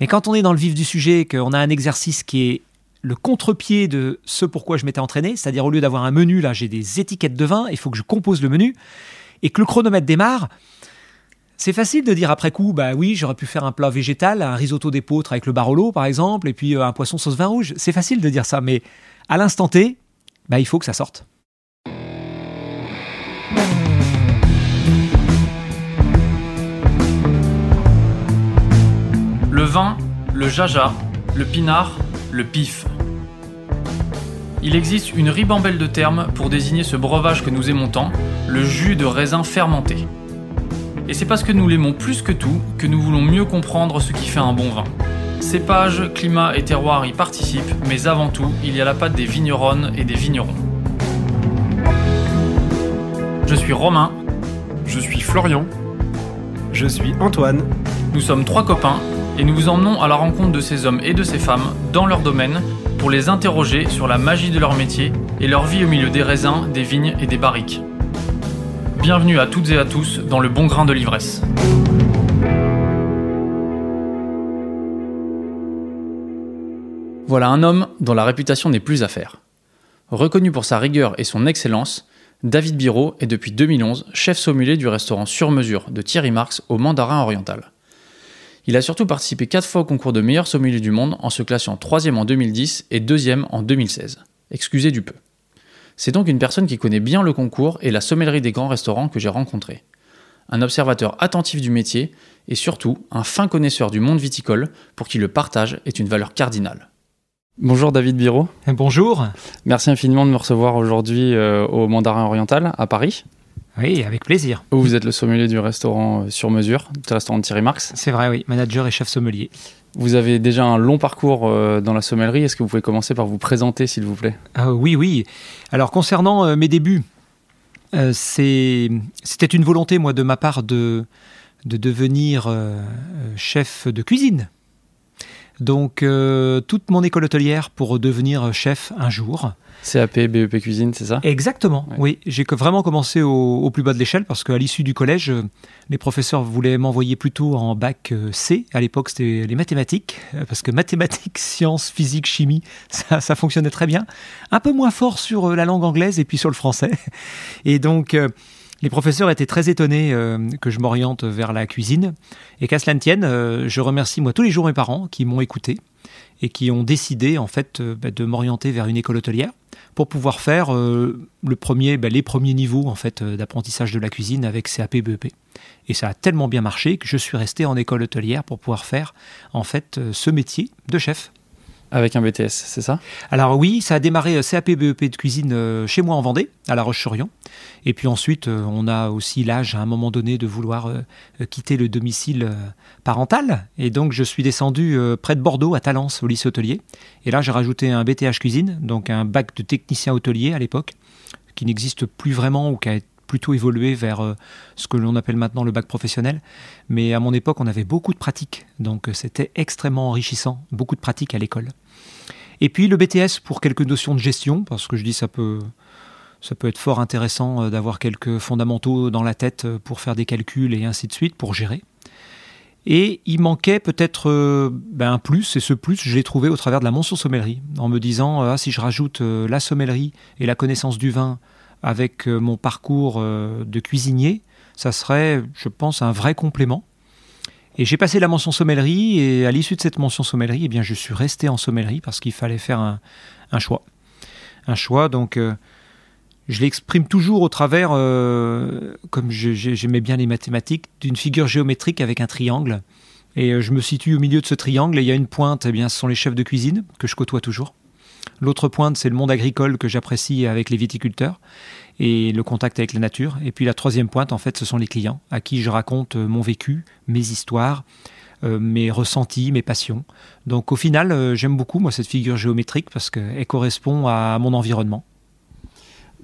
Mais quand on est dans le vif du sujet, qu'on a un exercice qui est le contre-pied de ce pourquoi je m'étais entraîné, c'est-à-dire au lieu d'avoir un menu, là j'ai des étiquettes de vin, il faut que je compose le menu, et que le chronomètre démarre, c'est facile de dire après coup, bah oui, j'aurais pu faire un plat végétal, un risotto d'épeautre avec le barolo par exemple, et puis un poisson sauce vin rouge. C'est facile de dire ça, mais à l'instant T, bah, il faut que ça sorte. Le vin, le jaja, le pinard, le pif. Il existe une ribambelle de termes pour désigner ce breuvage que nous aimons tant, le jus de raisin fermenté. Et c'est parce que nous l'aimons plus que tout que nous voulons mieux comprendre ce qui fait un bon vin. Cépages, climat et terroir y participent, mais avant tout, il y a la patte des vigneronnes et des vignerons. Je suis Romain. Je suis Florian. Je suis Antoine. Nous sommes trois copains et nous vous emmenons à la rencontre de ces hommes et de ces femmes dans leur domaine pour les interroger sur la magie de leur métier et leur vie au milieu des raisins, des vignes et des barriques. Bienvenue à toutes et à tous dans Le Bon Grain de l'Ivresse. Voilà un homme dont la réputation n'est plus à faire. Reconnu pour sa rigueur et son excellence, David Biraud est depuis 2011 chef sommelier du restaurant Sur Mesure de Thierry Marx au Mandarin Oriental. Il a surtout participé 4 fois au concours de Meilleur Sommelier du Monde en se classant 3e en 2010 et 2e en 2016. Excusez du peu. C'est donc une personne qui connaît bien le concours et la sommellerie des grands restaurants que j'ai rencontrés. Un observateur attentif du métier et surtout un fin connaisseur du monde viticole pour qui le partage est une valeur cardinale. Bonjour David Biraud. Bonjour. Merci infiniment de me recevoir aujourd'hui au Mandarin Oriental à Paris. Oui, avec plaisir. Où vous êtes le sommelier du restaurant Sur Mesure, du restaurant de Thierry Marx. C'est vrai, oui, manager et chef sommelier. Vous avez déjà un long parcours dans la sommellerie. Est-ce que vous pouvez commencer par vous présenter, s'il vous plaît ? Oui. Alors, concernant mes débuts, c'était une volonté, moi, de ma part, de devenir chef de cuisine. Donc, toute mon école hôtelière pour devenir chef un jour. CAP, BEP cuisine, c'est ça ? Exactement, ouais. Oui. J'ai vraiment commencé au plus bas de l'échelle parce qu'à l'issue du collège, les professeurs voulaient m'envoyer plutôt en bac C. À l'époque, c'était les mathématiques parce que mathématiques, sciences, physique, chimie, ça fonctionnait très bien. Un peu moins fort sur la langue anglaise et puis sur le français. Et donc... les professeurs étaient très étonnés que je m'oriente vers la cuisine. Et qu'à cela ne tienne, je remercie moi tous les jours mes parents qui m'ont écouté et qui ont décidé en fait de m'orienter vers une école hôtelière pour pouvoir faire les premiers niveaux en fait, d'apprentissage de la cuisine avec CAP, BEP. Et ça a tellement bien marché que je suis resté en école hôtelière pour pouvoir faire en fait ce métier de chef. Avec un BTS, c'est ça ? Alors oui, ça a démarré CAP, BEP de cuisine chez moi en Vendée, à La Roche-sur-Yon. Et puis ensuite, on a aussi l'âge à un moment donné de vouloir quitter le domicile parental. Et donc, je suis descendu près de Bordeaux, à Talence, au lycée hôtelier. Et là, j'ai rajouté un BTH cuisine, donc un bac de technicien hôtelier à l'époque, qui n'existe plus vraiment ou qui a plutôt évolué vers ce que l'on appelle maintenant le bac professionnel. Mais à mon époque, on avait beaucoup de pratiques, donc c'était extrêmement enrichissant, beaucoup de pratiques à l'école. Et puis le BTS pour quelques notions de gestion, parce que je dis ça peut être fort intéressant d'avoir quelques fondamentaux dans la tête pour faire des calculs et ainsi de suite, pour gérer. Et il manquait peut-être un plus, et ce plus, je l'ai trouvé au travers de la mention sommellerie, en me disant si je rajoute la sommellerie et la connaissance du vin avec mon parcours de cuisinier, ça serait, je pense, un vrai complément. Et j'ai passé la mention sommellerie, et à l'issue de cette mention sommellerie, eh bien, je suis resté en sommellerie parce qu'il fallait faire un choix. Un choix, donc je l'exprime toujours au travers, comme j'aimais bien les mathématiques, d'une figure géométrique avec un triangle. Et je me situe au milieu de ce triangle, et il y a une pointe, eh bien, ce sont les chefs de cuisine que je côtoie toujours. L'autre pointe, c'est le monde agricole que j'apprécie avec les viticulteurs et le contact avec la nature. Et puis la troisième pointe, en fait, ce sont les clients à qui je raconte mon vécu, mes histoires, mes ressentis, mes passions. Donc au final, j'aime beaucoup moi cette figure géométrique parce qu'elle correspond à mon environnement.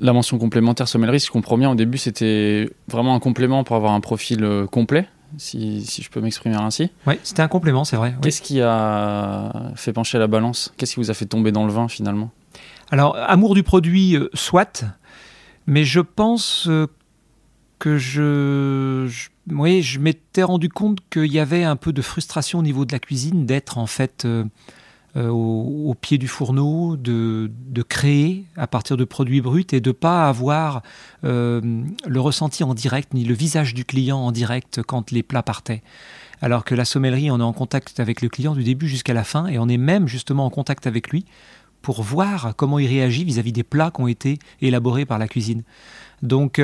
La mention complémentaire sommellerie, si je comprends bien, au début, c'était vraiment un complément pour avoir un profil complet. Si je peux m'exprimer ainsi. Oui, c'était un complément, c'est vrai. Oui. Qu'est-ce qui a fait pencher la balance ? Qu'est-ce qui vous a fait tomber dans le vin, finalement ? Alors, amour du produit, soit, mais je pense que je m'étais rendu compte qu'il y avait un peu de frustration au niveau de la cuisine, d'être en fait au pied du fourneau, de créer à partir de produits bruts et de ne pas avoir le ressenti en direct, ni le visage du client en direct quand les plats partaient. Alors que la sommellerie, on est en contact avec le client du début jusqu'à la fin, et on est même justement en contact avec lui pour voir comment il réagit vis-à-vis des plats qui ont été élaborés par la cuisine. Donc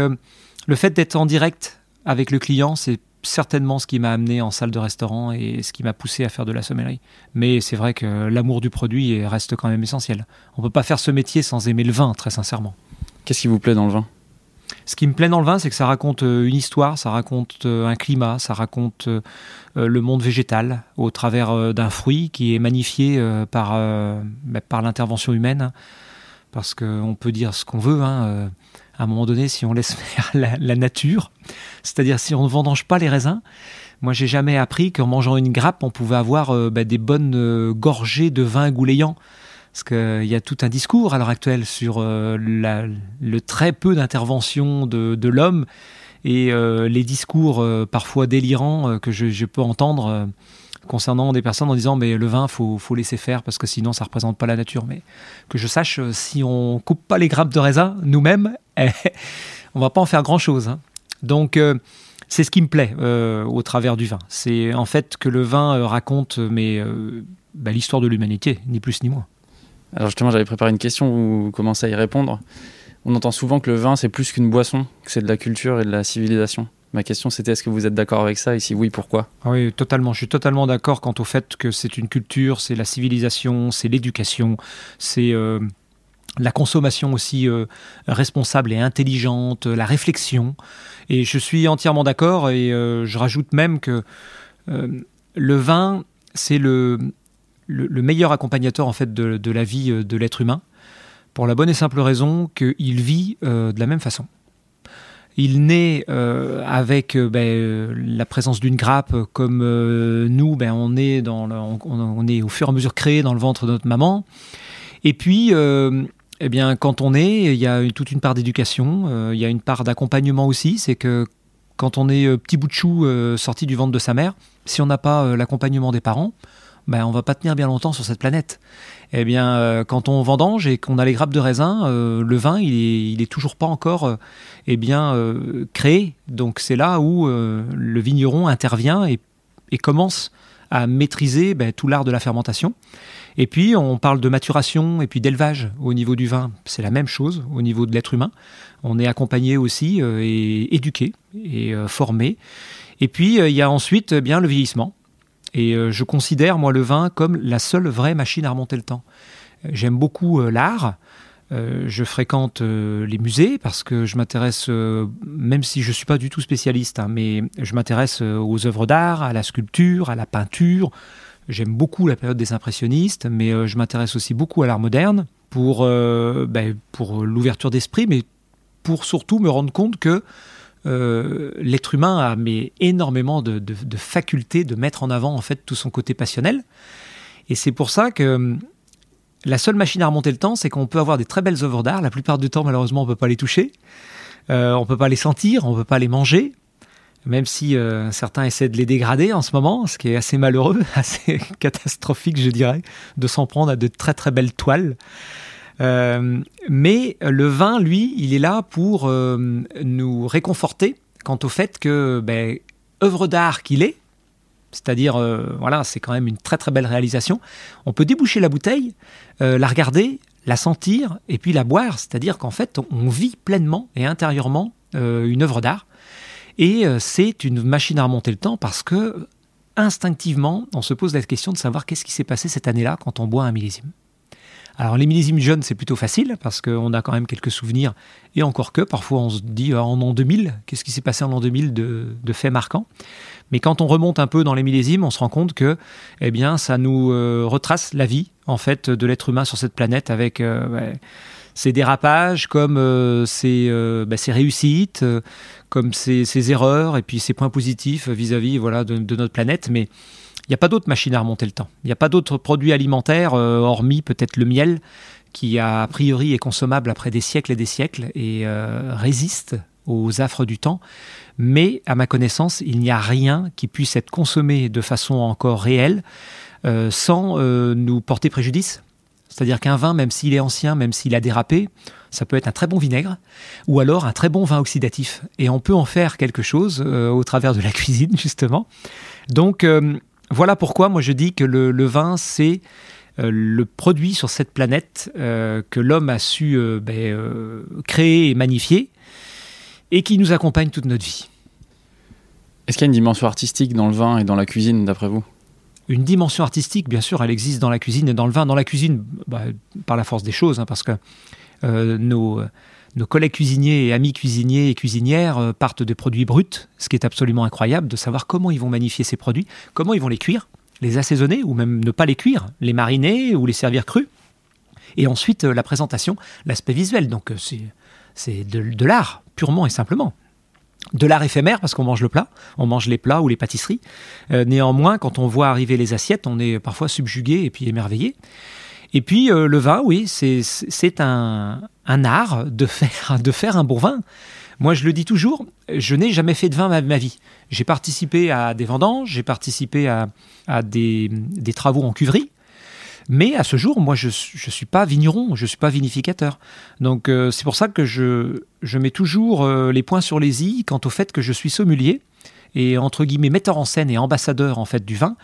le fait d'être en direct avec le client, c'est certainement ce qui m'a amené en salle de restaurant et ce qui m'a poussé à faire de la sommellerie. Mais c'est vrai que l'amour du produit reste quand même essentiel. On ne peut pas faire ce métier sans aimer le vin, très sincèrement. Qu'est-ce qui vous plaît dans le vin ? Ce qui me plaît dans le vin, c'est que ça raconte une histoire, ça raconte un climat, ça raconte le monde végétal au travers d'un fruit qui est magnifié par l'intervention humaine. Parce qu'on peut dire ce qu'on veut, hein. À un moment donné, si on laisse faire la nature, c'est-à-dire si on ne vendange pas les raisins, moi j'ai jamais appris qu'en mangeant une grappe, on pouvait avoir des bonnes gorgées de vin gouléant. Parce qu'il y a tout un discours à l'heure actuelle sur le très peu d'intervention de l'homme et les discours parfois délirants que je peux entendre concernant des personnes en disant mais le vin, faut laisser faire parce que sinon ça ne représente pas la nature. Mais que je sache, si on ne coupe pas les grappes de raisin nous-mêmes, on ne va pas en faire grand-chose, hein. Donc c'est ce qui me plaît au travers du vin. C'est en fait que le vin raconte l'histoire de l'humanité, ni plus ni moins. Alors justement, j'avais préparé une question, vous commencez à y répondre. On entend souvent que le vin, c'est plus qu'une boisson, que c'est de la culture et de la civilisation. Ma question, c'était, est-ce que vous êtes d'accord avec ça ? Et si oui, pourquoi ? Oui, totalement. Je suis totalement d'accord quant au fait que c'est une culture, c'est la civilisation, c'est l'éducation, c'est la consommation aussi responsable et intelligente, la réflexion. Et je suis entièrement d'accord et je rajoute même que le vin, c'est le meilleur accompagnateur en fait de la vie de l'être humain, pour la bonne et simple raison qu'il vit de la même façon. Il naît avec la présence d'une grappe, comme nous, on est au fur et à mesure créé dans le ventre de notre maman. Et puis, quand on naît, il y a toute une part d'éducation, il y a une part d'accompagnement aussi, c'est que quand on est petit bout de chou sorti du ventre de sa mère, si on n'a pas l'accompagnement des parents, on ne va pas tenir bien longtemps sur cette planète. Eh bien, quand on vendange et qu'on a les grappes de raisin, le vin, il est toujours pas encore créé. Donc, c'est là où le vigneron intervient et commence à maîtriser tout l'art de la fermentation. Et puis, on parle de maturation et puis d'élevage au niveau du vin. C'est la même chose au niveau de l'être humain. On est accompagné aussi et éduqué et formé. Et puis, il y a ensuite le vieillissement. Et je considère, moi, le vin comme la seule vraie machine à remonter le temps. J'aime beaucoup l'art. Je fréquente les musées parce que je m'intéresse, même si je ne suis pas du tout spécialiste, hein, mais je m'intéresse aux œuvres d'art, à la sculpture, à la peinture. J'aime beaucoup la période des impressionnistes, mais je m'intéresse aussi beaucoup à l'art moderne pour l'ouverture d'esprit, mais pour surtout me rendre compte que l'être humain a énormément de facultés de mettre en avant en fait tout son côté passionnel, et c'est pour ça que la seule machine à remonter le temps, c'est qu'on peut avoir des très belles œuvres d'art. La plupart du temps, malheureusement, on ne peut pas les toucher, on ne peut pas les sentir, on ne peut pas les manger, même si certains essaient de les dégrader en ce moment, ce qui est assez malheureux, assez catastrophique, je dirais, de s'en prendre à de très très belles toiles. Mais le vin, lui, il est là pour nous réconforter quant au fait que, œuvre d'art qu'il est, c'est-à-dire, c'est quand même une très très belle réalisation, on peut déboucher la bouteille, la regarder, la sentir et puis la boire, c'est-à-dire qu'en fait, on vit pleinement et intérieurement une œuvre d'art, et c'est une machine à remonter le temps parce que, instinctivement, on se pose la question de savoir qu'est-ce qui s'est passé cette année-là quand on boit un millésime. Alors les millésimes jeunes, c'est plutôt facile parce qu'on a quand même quelques souvenirs, et encore que parfois on se dit en l'an 2000, qu'est-ce qui s'est passé en l'an 2000 de faits marquants ? Mais quand on remonte un peu dans les millésimes, on se rend compte que ça nous retrace la vie en fait de l'être humain sur cette planète avec ses dérapages comme ses réussites, comme ses erreurs et puis ses points positifs vis-à-vis de notre planète. Mais il n'y a pas d'autre machine à remonter le temps. Il n'y a pas d'autres produits alimentaires, hormis peut-être le miel, qui a priori est consommable après des siècles et des siècles et résiste aux affres du temps, mais à ma connaissance, il n'y a rien qui puisse être consommé de façon encore réelle sans nous porter préjudice. C'est-à-dire qu'un vin, même s'il est ancien, même s'il a dérapé, ça peut être un très bon vinaigre ou alors un très bon vin oxydatif. Et on peut en faire quelque chose au travers de la cuisine, justement. Donc, voilà pourquoi moi je dis que le vin, c'est le produit sur cette planète que l'homme a su créer et magnifier et qui nous accompagne toute notre vie. Est-ce qu'il y a une dimension artistique dans le vin et dans la cuisine, d'après vous ? Une dimension artistique, bien sûr, elle existe dans la cuisine et dans le vin. Dans la cuisine, par la force des choses, parce que nos collègues cuisiniers et amis cuisiniers et cuisinières partent des produits bruts, ce qui est absolument incroyable, de savoir comment ils vont magnifier ces produits, comment ils vont les cuire, les assaisonner ou même ne pas les cuire, les mariner ou les servir crus. Et ensuite, la présentation, l'aspect visuel. Donc, c'est de l'art, purement et simplement. De l'art éphémère, parce qu'on mange le plat, on mange les plats ou les pâtisseries. Néanmoins, quand on voit arriver les assiettes, on est parfois subjugué et puis émerveillé. Et puis, le vin, oui, c'est un art de faire un bon vin. Moi, je le dis toujours, je n'ai jamais fait de vin ma vie. J'ai participé à des vendanges, j'ai participé à des travaux en cuverie. Mais à ce jour, moi, je ne suis pas vigneron, je ne suis pas vinificateur. Donc, c'est pour ça que je mets toujours les points sur les i quant au fait que je suis sommelier et, entre guillemets, metteur en scène et ambassadeur, en fait, du vin.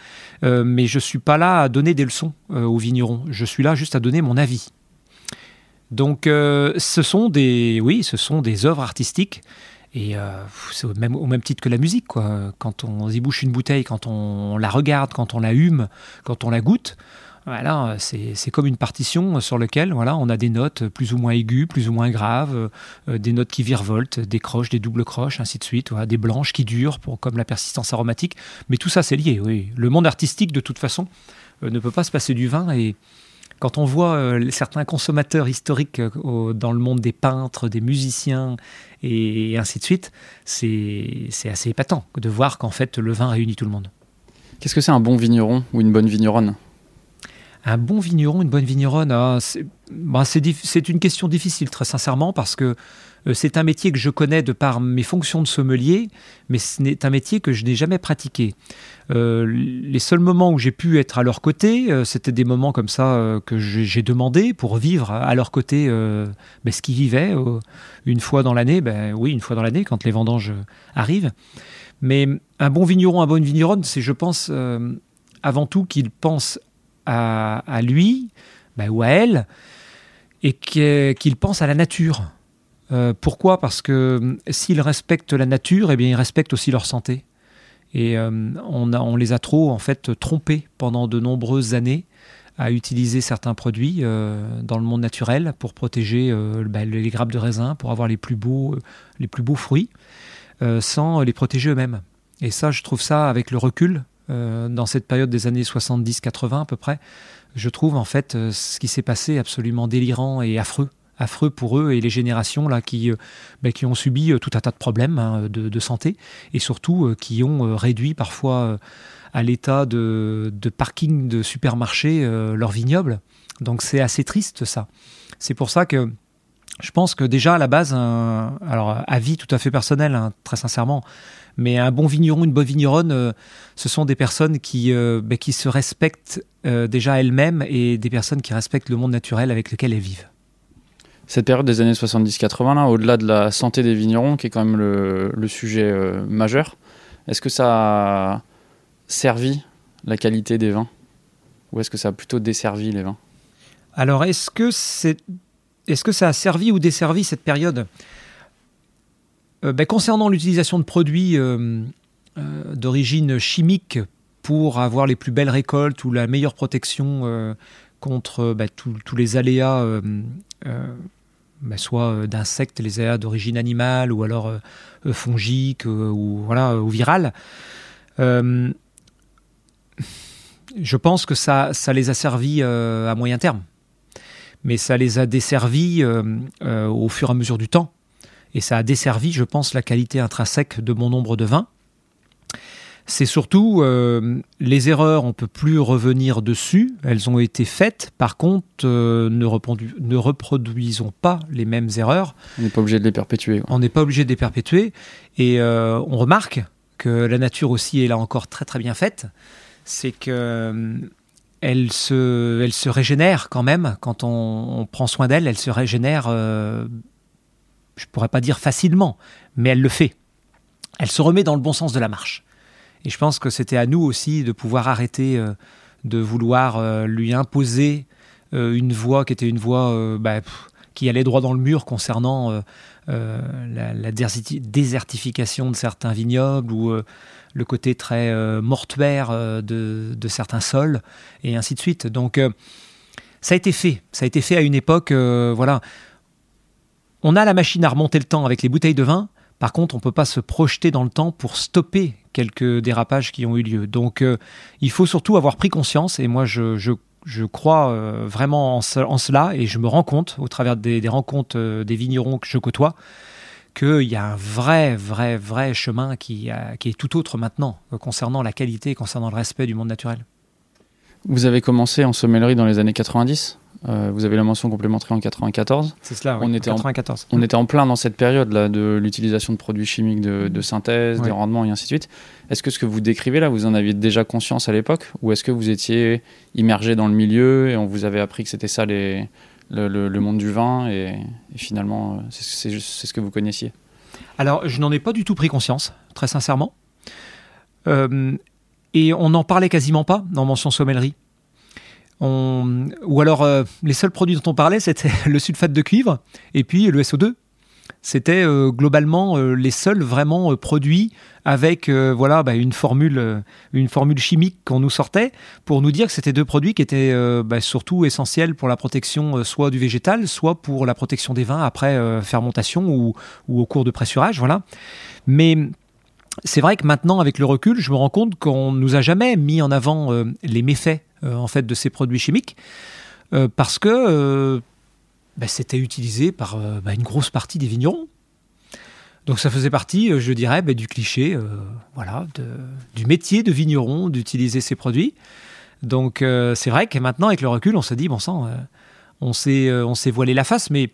Mais je ne suis pas là à donner des leçons aux vignerons. Je suis là juste à donner mon avis. Donc, ce sont des œuvres artistiques. Et c'est au même titre que la musique, quoi. Quand on y bouche une bouteille, quand on la regarde, quand on la hume, quand on la goûte... Voilà, c'est comme une partition sur laquelle on a des notes plus ou moins aiguës, plus ou moins graves, des notes qui virevoltent, des croches, des doubles croches, ainsi de suite, des blanches qui durent, comme la persistance aromatique. Mais tout ça, c'est lié, oui. Le monde artistique, de toute façon, ne peut pas se passer du vin. Et quand on voit certains consommateurs historiques dans le monde des peintres, des musiciens, et ainsi de suite, c'est assez épatant de voir qu'en fait, le vin réunit tout le monde. Qu'est-ce que c'est un bon vigneron ou une bonne vigneronne ? Un bon vigneron, une bonne vigneronne, c'est une question difficile, très sincèrement, parce que c'est un métier que je connais de par mes fonctions de sommelier, mais ce n'est un métier que je n'ai jamais pratiqué. Les seuls moments où j'ai pu être à leur côté, c'était des moments comme ça que j'ai demandé pour vivre à leur côté ce qu'ils vivaient une fois dans l'année. Une fois dans l'année, quand les vendanges arrivent. Mais un bon vigneron, une bonne vigneronne, c'est, je pense, avant tout qu'ils pensent à lui ou à elle, et qu'il pense à la nature. Pourquoi ? Parce que s'ils respectent la nature, eh bien, ils respectent aussi leur santé. Et on les a trop, en fait, trompés pendant de nombreuses années à utiliser certains produits dans le monde naturel pour protéger les grappes de raisin, pour avoir les plus beaux fruits, sans les protéger eux-mêmes. Et ça, je trouve ça, avec le recul, dans cette période des années 70-80 à peu près, je trouve en fait ce qui s'est passé absolument délirant et affreux pour eux et les générations là qui ont subi tout un tas de problèmes de santé et surtout qui ont réduit parfois à l'état de parking de supermarché leur vignoble. Donc c'est assez triste ça. C'est pour ça que je pense que déjà à la base, avis tout à fait personnel, très sincèrement, mais un bon vigneron, une bonne vigneronne, ce sont des personnes qui se respectent déjà elles-mêmes et des personnes qui respectent le monde naturel avec lequel elles vivent. Cette période des années 70-80, là, au-delà de la santé des vignerons, qui est quand même le sujet majeur, est-ce que ça a servi la qualité des vins ? Ou est-ce que ça a plutôt desservi les vins ? Alors, est-ce que ça a servi ou desservi cette période ? Concernant l'utilisation de produits d'origine chimique pour avoir les plus belles récoltes ou la meilleure protection contre tous les aléas, soit d'insectes, les aléas d'origine animale ou alors fongiques ou virales, je pense que ça les a servis à moyen terme, mais ça les a desservis au fur et à mesure du temps. Et ça a desservi, je pense, la qualité intrinsèque de mon nombre de vins. c'est surtout les erreurs, on ne peut plus revenir dessus, elles ont été faites. Par contre, ne reproduisons pas les mêmes erreurs. On n'est pas obligé de les perpétuer. On n'est pas obligé de les perpétuer. Et on remarque que la nature aussi est là encore très très bien faite. C'est que... Elle se régénère quand même, quand on prend soin d'elle, elle se régénère, je ne pourrais pas dire facilement, mais elle le fait. Elle se remet dans le bon sens de la marche. Et je pense que c'était à nous aussi de pouvoir arrêter de vouloir lui imposer une voie qui était une voie qui allait droit dans le mur concernant la désertification de certains vignobles ou... le côté très mortuaire de certains sols, et ainsi de suite. Donc, ça a été fait. Ça a été fait à une époque, voilà. On a la machine à remonter le temps avec les bouteilles de vin. Par contre, on ne peut pas se projeter dans le temps pour stopper quelques dérapages qui ont eu lieu. Donc, il faut surtout avoir pris conscience, et moi, je crois vraiment en cela, et je me rends compte, au travers des rencontres des vignerons que je côtoie, qu'il y a un vrai chemin qui est tout autre maintenant, concernant la qualité, concernant le respect du monde naturel. Vous avez commencé en sommellerie dans les années 90, vous avez la mention complémentaire en 94. C'est cela, oui, on était en plein dans cette période-là de l'utilisation de produits chimiques de synthèse, oui, des rendements et ainsi de suite. Est-ce que ce que vous décrivez là, vous en aviez déjà conscience à l'époque, ou est-ce que vous étiez immergé dans le milieu et on vous avait appris que c'était ça le monde du vin, et finalement c'est ce que vous connaissiez? Alors je n'en ai pas du tout pris conscience, très sincèrement, et on n'en parlait quasiment pas dans mention sommellerie. Ou alors les seuls produits dont on parlait, c'était le sulfate de cuivre et puis le SO2. C'était globalement les seuls vraiment produits avec une formule chimique qu'on nous sortait pour nous dire que c'était deux produits qui étaient surtout essentiels pour la protection soit du végétal, soit pour la protection des vins après fermentation ou au cours de pressurage. Voilà. Mais c'est vrai que maintenant, avec le recul, je me rends compte qu'on ne nous a jamais mis en avant les méfaits en fait, de ces produits chimiques, parce que... c'était utilisé par une grosse partie des vignerons. Donc ça faisait partie, je dirais, du cliché, du métier de vigneron, d'utiliser ces produits. Donc c'est vrai que maintenant, avec le recul, on se dit, bon sang, on s'est voilé la face, mais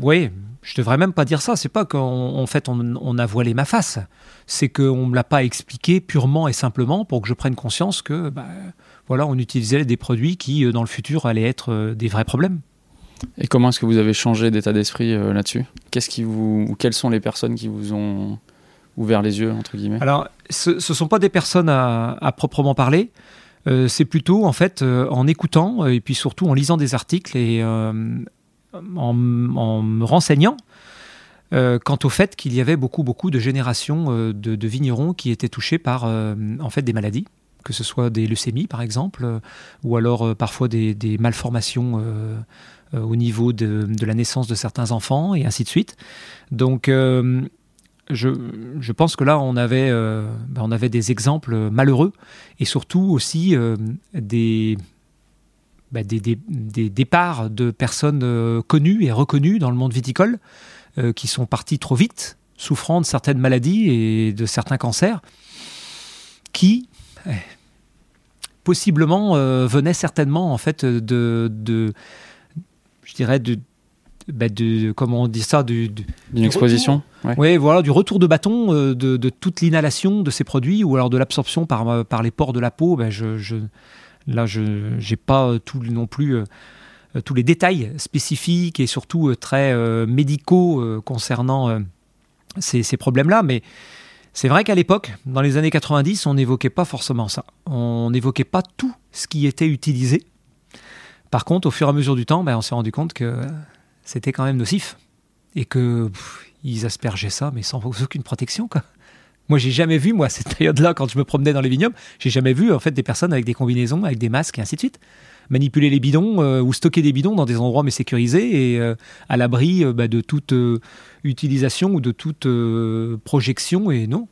oui, je ne devrais même pas dire ça. C'est pas qu'en fait on a voilé ma face, c'est qu'on ne me l'a pas expliqué purement et simplement pour que je prenne conscience que on utilisait des produits qui, dans le futur, allaient être des vrais problèmes. Et comment est-ce que vous avez changé d'état d'esprit là-dessus ? Quelles sont les personnes qui vous ont ouvert les yeux, entre guillemets ? Alors, ce ne sont pas des personnes à proprement parler. C'est plutôt, en fait, en écoutant et puis surtout en lisant des articles et en me renseignant quant au fait qu'il y avait beaucoup de générations de vignerons qui étaient touchés par, en fait, des maladies, que ce soit des leucémies, par exemple, ou alors parfois des malformations au niveau de la naissance de certains enfants, et ainsi de suite. Donc, je pense que là, on avait des exemples malheureux, et surtout aussi des départs de personnes connues et reconnues dans le monde viticole, qui sont parties trop vite, souffrant de certaines maladies et de certains cancers, qui... possiblement venait certainement en fait d'une exposition, du retour de bâton de toute l'inhalation de ces produits, ou alors de l'absorption par les pores de la peau. J'ai pas tout non plus tous les détails spécifiques et surtout très médicaux concernant ces problèmes là, mais c'est vrai qu'à l'époque, dans les années 90, on n'évoquait pas forcément ça. On n'évoquait pas tout ce qui était utilisé. Par contre, au fur et à mesure du temps, on s'est rendu compte que c'était quand même nocif. Et qu'ils aspergeaient ça, mais sans aucune protection, quoi. Moi, j'ai jamais vu, à cette période-là, quand je me promenais dans les vignobles, j'ai jamais vu en fait, des personnes avec des combinaisons, avec des masques et ainsi de suite, manipuler les bidons ou stocker des bidons dans des endroits mais sécurisés et à l'abri de toute utilisation ou de toute projection. Et non.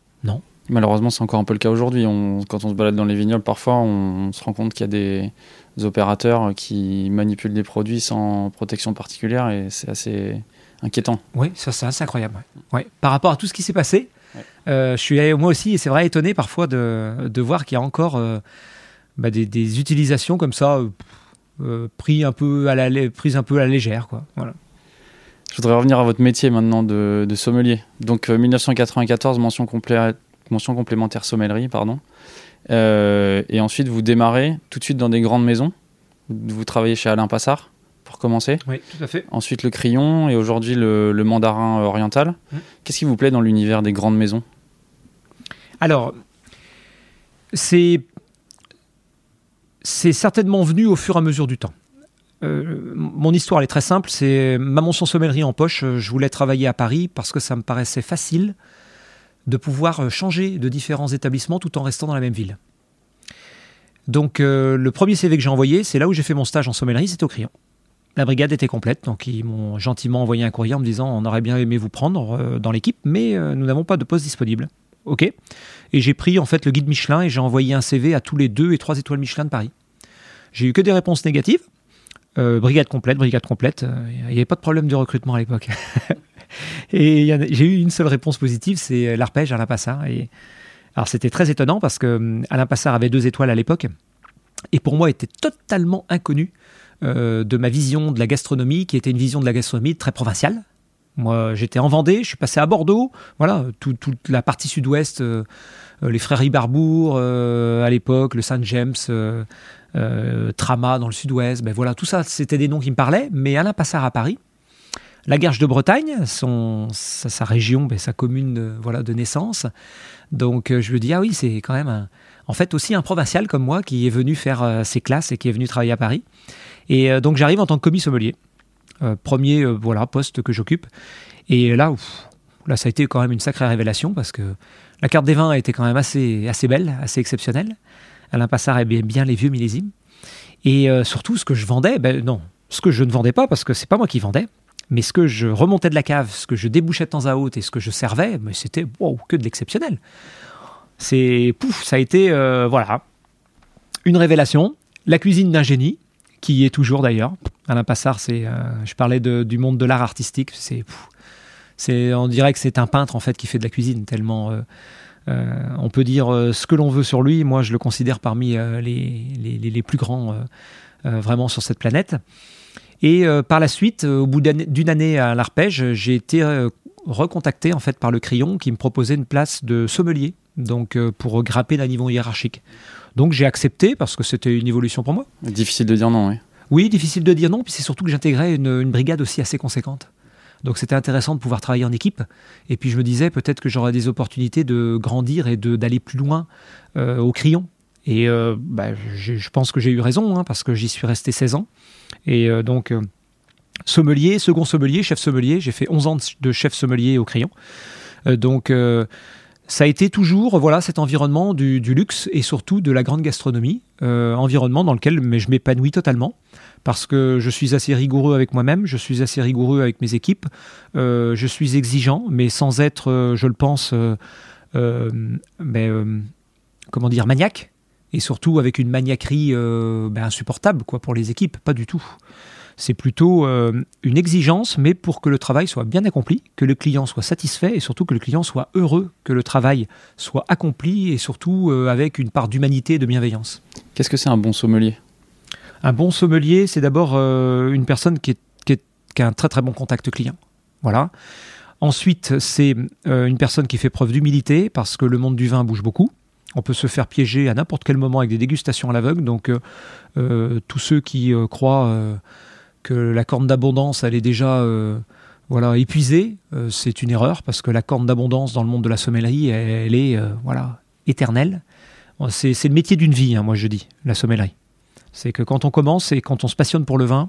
Malheureusement, c'est encore un peu le cas aujourd'hui. Quand on se balade dans les vignobles, parfois, on se rend compte qu'il y a des opérateurs qui manipulent des produits sans protection particulière, et c'est assez inquiétant. Oui, ça c'est incroyable. Ouais. Par rapport à tout ce qui s'est passé, Ouais. Je suis moi aussi, c'est vrai, étonné parfois de voir qu'il y a encore des utilisations comme ça, prises un peu à la légère, quoi. Voilà. Je voudrais revenir à votre métier maintenant de sommelier. Donc 1994, mention complémentaire sommellerie, pardon. Et ensuite, vous démarrez tout de suite dans des grandes maisons. Vous travaillez chez Alain Passard pour commencer. Oui, tout à fait. Ensuite, le Crillon et aujourd'hui le Mandarin Oriental. Qu'est-ce qui vous plaît dans l'univers des grandes maisons ? Alors, c'est certainement venu au fur et à mesure du temps. Mon histoire, elle est très simple. C'est ma mention sommellerie en poche. Je voulais travailler à Paris parce que ça me paraissait facile de pouvoir changer de différents établissements tout en restant dans la même ville. Donc, le premier CV que j'ai envoyé, c'est là où j'ai fait mon stage en sommellerie, c'était au Crillon. La brigade était complète, donc ils m'ont gentiment envoyé un courrier en me disant « On aurait bien aimé vous prendre dans l'équipe, mais nous n'avons pas de poste disponible. » Ok. Et j'ai pris en fait le guide Michelin et j'ai envoyé un CV à tous les 2 et 3 étoiles Michelin de Paris. J'ai eu que des réponses négatives. Brigade complète. Il n'y avait pas de problème de recrutement à l'époque. Et j'ai eu une seule réponse positive, c'est l'arpège Alain Passard. Et alors c'était très étonnant parce que Alain Passard avait 2 étoiles à l'époque et pour moi était totalement inconnu de ma vision de la gastronomie, qui était une vision de la gastronomie très provinciale. Moi, j'étais en Vendée, je suis passé à Bordeaux, voilà, toute la partie sud-ouest, les Frairies Barbour à l'époque, le Saint-James, Trama dans le sud-ouest, ben voilà, tout ça, c'était des noms qui me parlaient, mais Alain Passard à Paris, la Garche de Bretagne, sa région, ben, sa commune de naissance, donc je me dis, ah oui, c'est quand même en fait aussi un provincial comme moi qui est venu faire ses classes et qui est venu travailler à Paris, et donc j'arrive en tant que commis sommelier. Premier poste que j'occupe. Et là, ça a été quand même une sacrée révélation parce que la carte des vins était quand même assez belle, assez exceptionnelle. Alain Passard aimait bien les vieux millésimes. Et surtout, ce que je vendais, ce que je ne vendais pas parce que c'est pas moi qui vendais, mais ce que je remontais de la cave, ce que je débouchais de temps à autre et ce que je servais, mais c'était que de l'exceptionnel. Ça a été une révélation. La cuisine d'un génie, qui est toujours d'ailleurs. Alain Passard, je parlais du monde de l'art artistique. On dirait que c'est un peintre en fait qui fait de la cuisine tellement. On peut dire ce que l'on veut sur lui. Moi, je le considère parmi les plus grands vraiment sur cette planète. Et par la suite, au bout d'une année à l'arpège, j'ai été recontacté en fait par le Crillon qui me proposait une place de sommelier. Donc pour grimper d'un niveau hiérarchique. Donc j'ai accepté parce que c'était une évolution pour moi. Difficile de dire non, oui. Oui, difficile de dire non, puis c'est surtout que j'intégrais une brigade aussi assez conséquente. Donc c'était intéressant de pouvoir travailler en équipe. Et puis je me disais peut-être que j'aurais des opportunités de grandir et d'aller plus loin au Crillon. Et je pense que j'ai eu raison, hein, parce que j'y suis resté 16 ans. Et donc sommelier, second sommelier, chef sommelier. J'ai fait 11 ans de chef sommelier au Crillon. Ça a été toujours cet environnement du luxe et surtout de la grande gastronomie, environnement dans lequel je m'épanouis totalement parce que je suis assez rigoureux avec moi-même, je suis assez rigoureux avec mes équipes, je suis exigeant mais sans être, je le pense, maniaque et surtout avec une maniaquerie insupportable quoi, pour les équipes, pas du tout. C'est plutôt une exigence, mais pour que le travail soit bien accompli, que le client soit satisfait et surtout que le client soit heureux, que le travail soit accompli et surtout avec une part d'humanité et de bienveillance. Qu'est-ce que c'est un bon sommelier ? Un bon sommelier, c'est d'abord une personne qui a un très très bon contact client. Voilà. Ensuite, c'est une personne qui fait preuve d'humilité parce que le monde du vin bouge beaucoup. On peut se faire piéger à n'importe quel moment avec des dégustations à l'aveugle. Donc, tous ceux qui croient... que la corne d'abondance, elle est déjà épuisée, c'est une erreur, parce que la corne d'abondance dans le monde de la sommellerie, elle est éternelle. C'est le métier d'une vie, hein, moi je dis, la sommellerie. C'est que quand on commence et quand on se passionne pour le vin,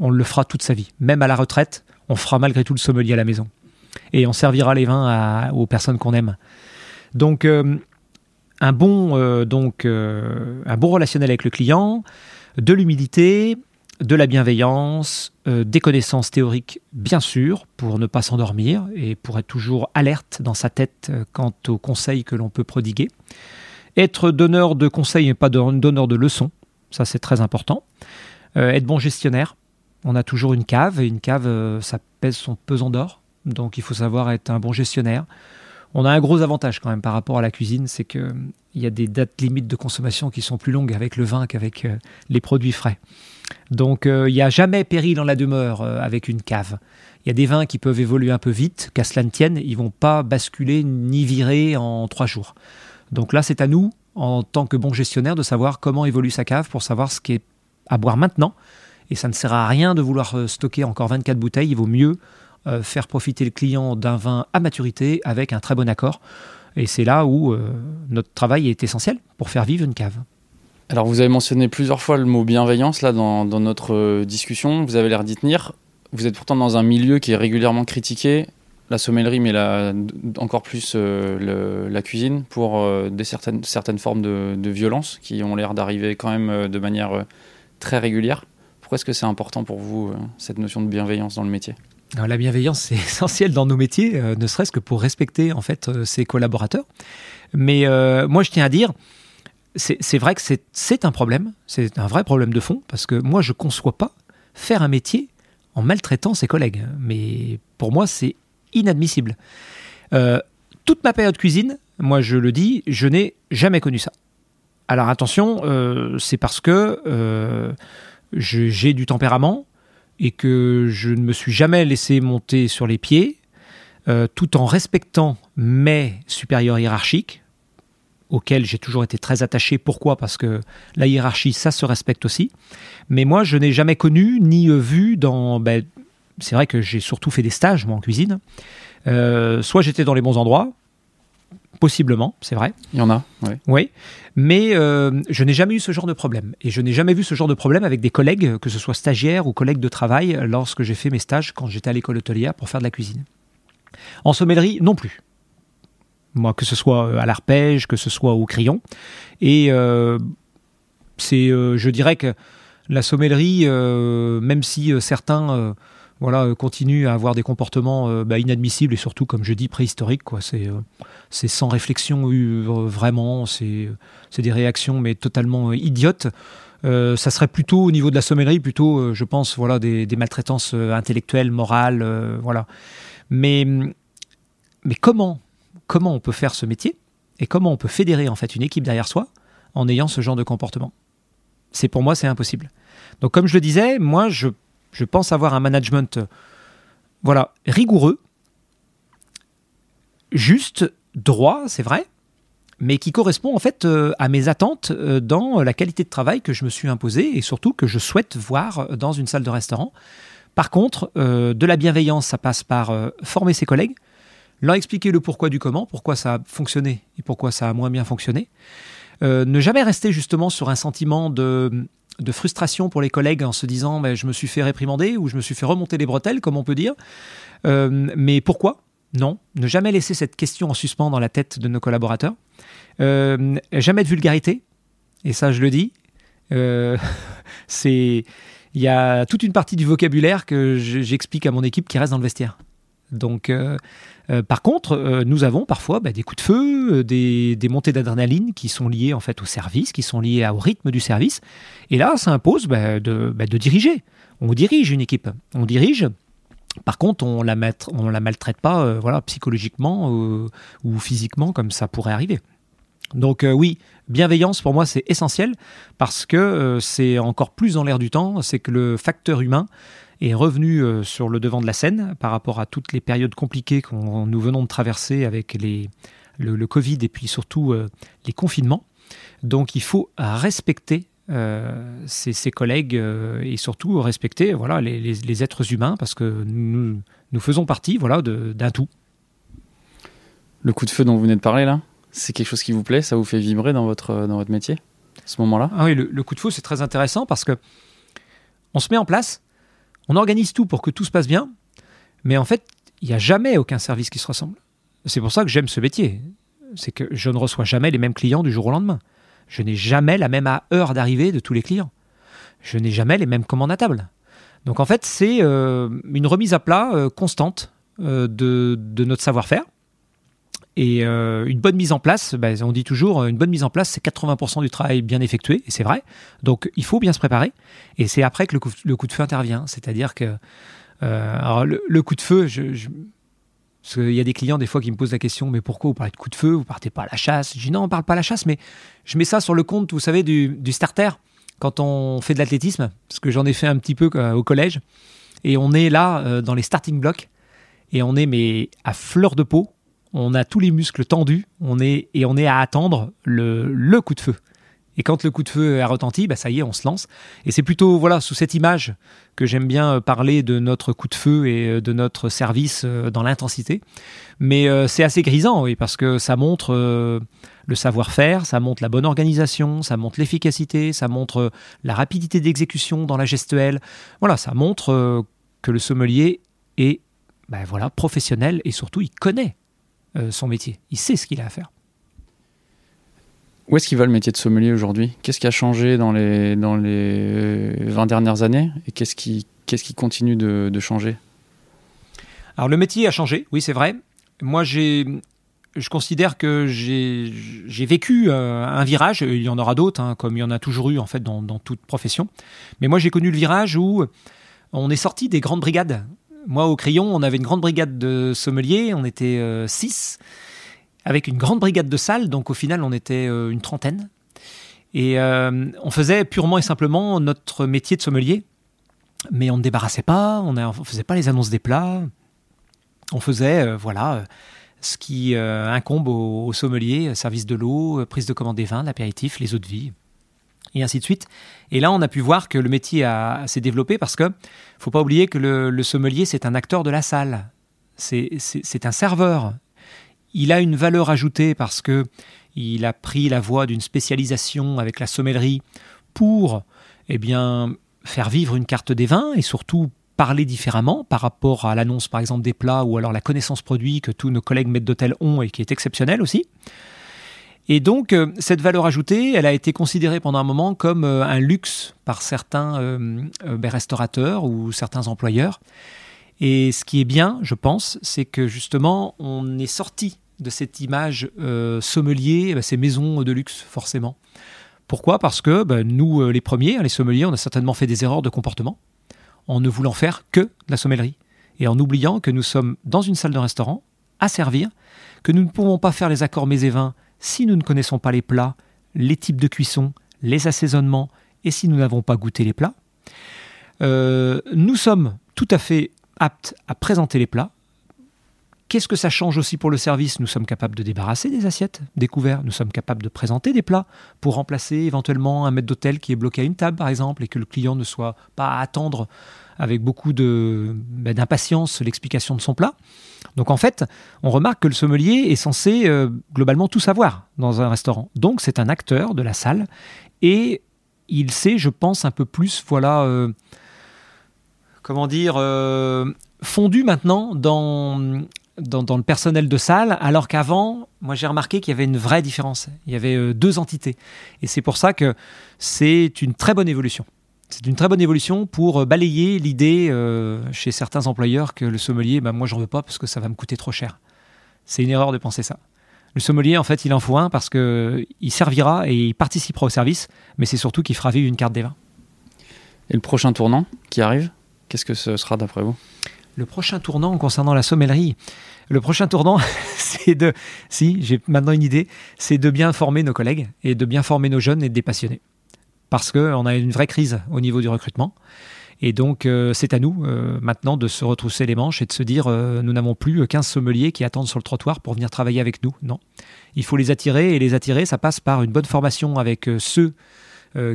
on le fera toute sa vie. Même à la retraite, on fera malgré tout le sommelier à la maison. Et on servira les vins aux personnes qu'on aime. Donc, un bon relationnel avec le client, de l'humilité... de la bienveillance, des connaissances théoriques, bien sûr, pour ne pas s'endormir et pour être toujours alerte dans sa tête quant aux conseils que l'on peut prodiguer. Être donneur de conseils et pas donneur de leçons, ça c'est très important. Être bon gestionnaire, on a toujours une cave, et une cave, ça pèse son pesant d'or, donc il faut savoir être un bon gestionnaire. On a un gros avantage quand même par rapport à la cuisine, c'est qu'il y a des dates limites de consommation qui sont plus longues avec le vin qu'avec les produits frais. Donc il n'y a jamais péril en la demeure avec une cave. Il y a des vins qui peuvent évoluer un peu vite, qu'à cela ne tienne, ils ne vont pas basculer ni virer en 3 jours. Donc là, c'est à nous, en tant que bon gestionnaire, de savoir comment évolue sa cave pour savoir ce qui est à boire maintenant. Et ça ne sert à rien de vouloir stocker encore 24 bouteilles, il vaut mieux faire profiter le client d'un vin à maturité avec un très bon accord. Et c'est là où notre travail est essentiel pour faire vivre une cave. Alors vous avez mentionné plusieurs fois le mot bienveillance là, dans notre discussion, vous avez l'air d'y tenir. Vous êtes pourtant dans un milieu qui est régulièrement critiqué, la sommellerie mais encore plus la cuisine, pour certaines formes de violence qui ont l'air d'arriver quand même de manière très régulière. Pourquoi est-ce que c'est important pour vous cette notion de bienveillance dans le métier ? Alors, la bienveillance, c'est essentiel dans nos métiers, ne serait-ce que pour respecter en fait ses collaborateurs. Mais moi, je tiens à dire, c'est vrai que c'est un problème, c'est un vrai problème de fond, parce que moi, je ne conçois pas faire un métier en maltraitant ses collègues. Mais pour moi, c'est inadmissible. Toute ma période cuisine, moi, je le dis, je n'ai jamais connu ça. Alors attention, c'est parce que j'ai du tempérament, et que je ne me suis jamais laissé monter sur les pieds, tout en respectant mes supérieurs hiérarchiques, auxquels j'ai toujours été très attaché. Pourquoi ? Parce que la hiérarchie, ça se respecte aussi. Mais moi, je n'ai jamais connu ni vu dans... c'est vrai que j'ai surtout fait des stages, moi, en cuisine. Soit j'étais dans les bons endroits, possiblement, c'est vrai. Il y en a, oui. Oui, mais je n'ai jamais eu ce genre de problème. Et je n'ai jamais vu ce genre de problème avec des collègues, que ce soit stagiaires ou collègues de travail, lorsque j'ai fait mes stages, quand j'étais à l'école hôtelière pour faire de la cuisine. En sommellerie, non plus. Moi, que ce soit à l'arpège, que ce soit au Crillon. Et je dirais que la sommellerie, même si certains... continue à avoir des comportements inadmissibles et surtout, comme je dis, préhistoriques. Quoi. C'est sans réflexion, vraiment. C'est des réactions, mais totalement idiotes. Ça serait plutôt, au niveau de la sommellerie, je pense, des maltraitances intellectuelles, morales. Mais comment on peut faire ce métier et comment on peut fédérer en fait, une équipe derrière soi en ayant ce genre de comportement ? Pour moi, c'est impossible. Donc, comme je le disais, moi, je pense avoir un management rigoureux, juste, droit, c'est vrai, mais qui correspond en fait à mes attentes dans la qualité de travail que je me suis imposée et surtout que je souhaite voir dans une salle de restaurant. Par contre, de la bienveillance, ça passe par former ses collègues, leur expliquer le pourquoi du comment, pourquoi ça a fonctionné et pourquoi ça a moins bien fonctionné. Ne jamais rester justement sur un sentiment de frustration pour les collègues en se disant je me suis fait réprimander ou je me suis fait remonter les bretelles, comme on peut dire. Mais pourquoi ? Non, ne jamais laisser cette question en suspens dans la tête de nos collaborateurs. Jamais de vulgarité, et ça je le dis. Il y a toute une partie du vocabulaire que j'explique à mon équipe qui reste dans le vestiaire. Donc, par contre, nous avons parfois des coups de feu, des montées d'adrénaline qui sont liées en fait au service, qui sont liées au rythme du service. Et là, ça impose de diriger. On dirige une équipe, on dirige. Par contre, on la maltraite pas, psychologiquement ou physiquement comme ça pourrait arriver. Donc oui, bienveillance pour moi c'est essentiel parce que c'est encore plus dans l'air du temps, c'est que le facteur humain est revenu sur le devant de la scène par rapport à toutes les périodes compliquées que nous venons de traverser avec le Covid et puis surtout les confinements. Donc il faut respecter ses collègues et surtout respecter les êtres humains parce que nous faisons partie d'un tout. Le coup de feu dont vous venez de parler là, c'est quelque chose qui vous plaît, ça vous fait vibrer dans votre métier à ce moment-là ? Ah oui, le coup de feu c'est très intéressant parce que on se met en place. On organise tout pour que tout se passe bien, mais en fait, il n'y a jamais aucun service qui se ressemble. C'est pour ça que j'aime ce métier. C'est que je ne reçois jamais les mêmes clients du jour au lendemain. Je n'ai jamais la même heure d'arrivée de tous les clients. Je n'ai jamais les mêmes commandes à table. Donc en fait, c'est une remise à plat constante de notre savoir-faire. Et une bonne mise en place, on dit toujours, une bonne mise en place, c'est 80% du travail bien effectué, et c'est vrai. Donc, il faut bien se préparer. Et c'est après que le coup de feu intervient. C'est-à-dire que le coup de feu, Parce qu'il y a des clients, des fois, qui me posent la question « Mais pourquoi vous parlez de coup de feu? Vous partez pas à la chasse ?» Je dis « Non, on ne parle pas à la chasse, mais je mets ça sur le compte, vous savez, du starter, quand on fait de l'athlétisme, parce que j'en ai fait un petit peu au collège. Et on est là, dans les starting blocks, et on est mais à fleur de peau, on a tous les muscles tendus, on est à attendre le coup de feu. Et quand le coup de feu a retenti, bah ça y est, on se lance. Et c'est plutôt voilà sous cette image que j'aime bien parler de notre coup de feu et de notre service dans l'intensité. Mais c'est assez grisant, oui, parce que ça montre le savoir-faire, ça montre la bonne organisation, ça montre l'efficacité, ça montre la rapidité d'exécution dans la gestuelle. Voilà, ça montre que le sommelier est professionnel et surtout, il connaît son métier. Il sait ce qu'il a à faire. Où est-ce qu'il va le métier de sommelier aujourd'hui ? Qu'est-ce qui a changé dans les 20 dernières années et qu'est-ce qui continue de changer ? Alors le métier a changé, oui c'est vrai. Moi je considère que j'ai vécu un virage, il y en aura d'autres hein, comme il y en a toujours eu en fait dans toute profession. Mais moi j'ai connu le virage où on est sorti des grandes brigades. Moi au Crillon on avait une grande brigade de sommeliers, on était 6. Avec une grande brigade de salles, donc au final on était une trentaine. Et on faisait purement et simplement notre métier de sommelier, mais on ne débarrassait pas, on ne faisait pas les annonces des plats, on faisait ce qui incombe au sommelier, service de l'eau, prise de commande des vins, l'apéritif, les eaux de vie, et ainsi de suite. Et là on a pu voir que le métier s'est développé parce que, faut pas oublier que le sommelier c'est un acteur de la salle, c'est un serveur. Il a une valeur ajoutée parce qu'il a pris la voie d'une spécialisation avec la sommellerie pour faire vivre une carte des vins et surtout parler différemment par rapport à l'annonce par exemple des plats ou alors la connaissance produit que tous nos collègues maîtres d'hôtel ont et qui est exceptionnelle aussi. Et donc cette valeur ajoutée, elle a été considérée pendant un moment comme un luxe par certains restaurateurs ou certains employeurs. Et ce qui est bien, je pense, c'est que justement, on est sorti de cette image sommelier, ces maisons de luxe, forcément. Pourquoi ? Parce que nous, les premiers, les sommeliers, on a certainement fait des erreurs de comportement en ne voulant faire que de la sommellerie et en oubliant que nous sommes dans une salle de restaurant à servir, que nous ne pouvons pas faire les accords mets et vins si nous ne connaissons pas les plats, les types de cuisson, les assaisonnements et si nous n'avons pas goûté les plats. Nous sommes tout à fait apte à présenter les plats. Qu'est-ce que ça change aussi pour le service ? Nous sommes capables de débarrasser des assiettes, des couverts. Nous sommes capables de présenter des plats pour remplacer éventuellement un maître d'hôtel qui est bloqué à une table, par exemple, et que le client ne soit pas à attendre avec beaucoup d'impatience l'explication de son plat. Donc en fait, on remarque que le sommelier est censé globalement tout savoir dans un restaurant. Donc c'est un acteur de la salle et il sait, je pense, un peu plus, fondu maintenant dans le personnel de salle, alors qu'avant, moi j'ai remarqué qu'il y avait une vraie différence. Il y avait deux entités. Et c'est pour ça que c'est une très bonne évolution. C'est une très bonne évolution pour balayer l'idée chez certains employeurs que le sommelier, moi j'en veux pas parce que ça va me coûter trop cher. C'est une erreur de penser ça. Le sommelier, en fait, il en faut un parce qu'il servira et il participera au service, mais c'est surtout qu'il fera vivre une carte des vins. Et le prochain tournant qui arrive ? Qu'est-ce que ce sera d'après vous ? Le prochain tournant concernant la sommellerie, le prochain tournant, j'ai maintenant une idée, c'est de bien former nos collègues et de bien former nos jeunes et des passionnés. Parce qu'on a une vraie crise au niveau du recrutement. Et donc, c'est à nous maintenant de se retrousser les manches et de se dire nous n'avons plus 15 sommeliers qui attendent sur le trottoir pour venir travailler avec nous. Non, il faut les attirer et les attirer, ça passe par une bonne formation avec ceux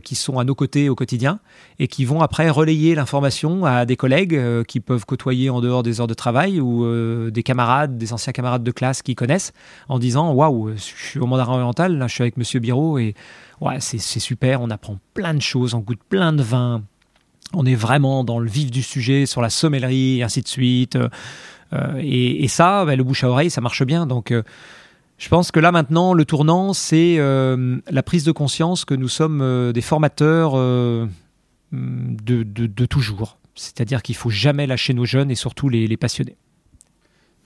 qui sont à nos côtés au quotidien et qui vont après relayer l'information à des collègues qui peuvent côtoyer en dehors des heures de travail ou des camarades, des anciens camarades de classe qui connaissent en disant « Waouh, je suis au Mandarin Oriental, là, je suis avec Monsieur Biraud et ouais, c'est super, on apprend plein de choses, on goûte plein de vins, on est vraiment dans le vif du sujet sur la sommellerie et ainsi de suite. Et ça, le bouche à oreille, ça marche bien. Donc, je pense que là maintenant, le tournant, c'est la prise de conscience que nous sommes des formateurs de toujours. C'est-à-dire qu'il ne faut jamais lâcher nos jeunes et surtout les passionnés.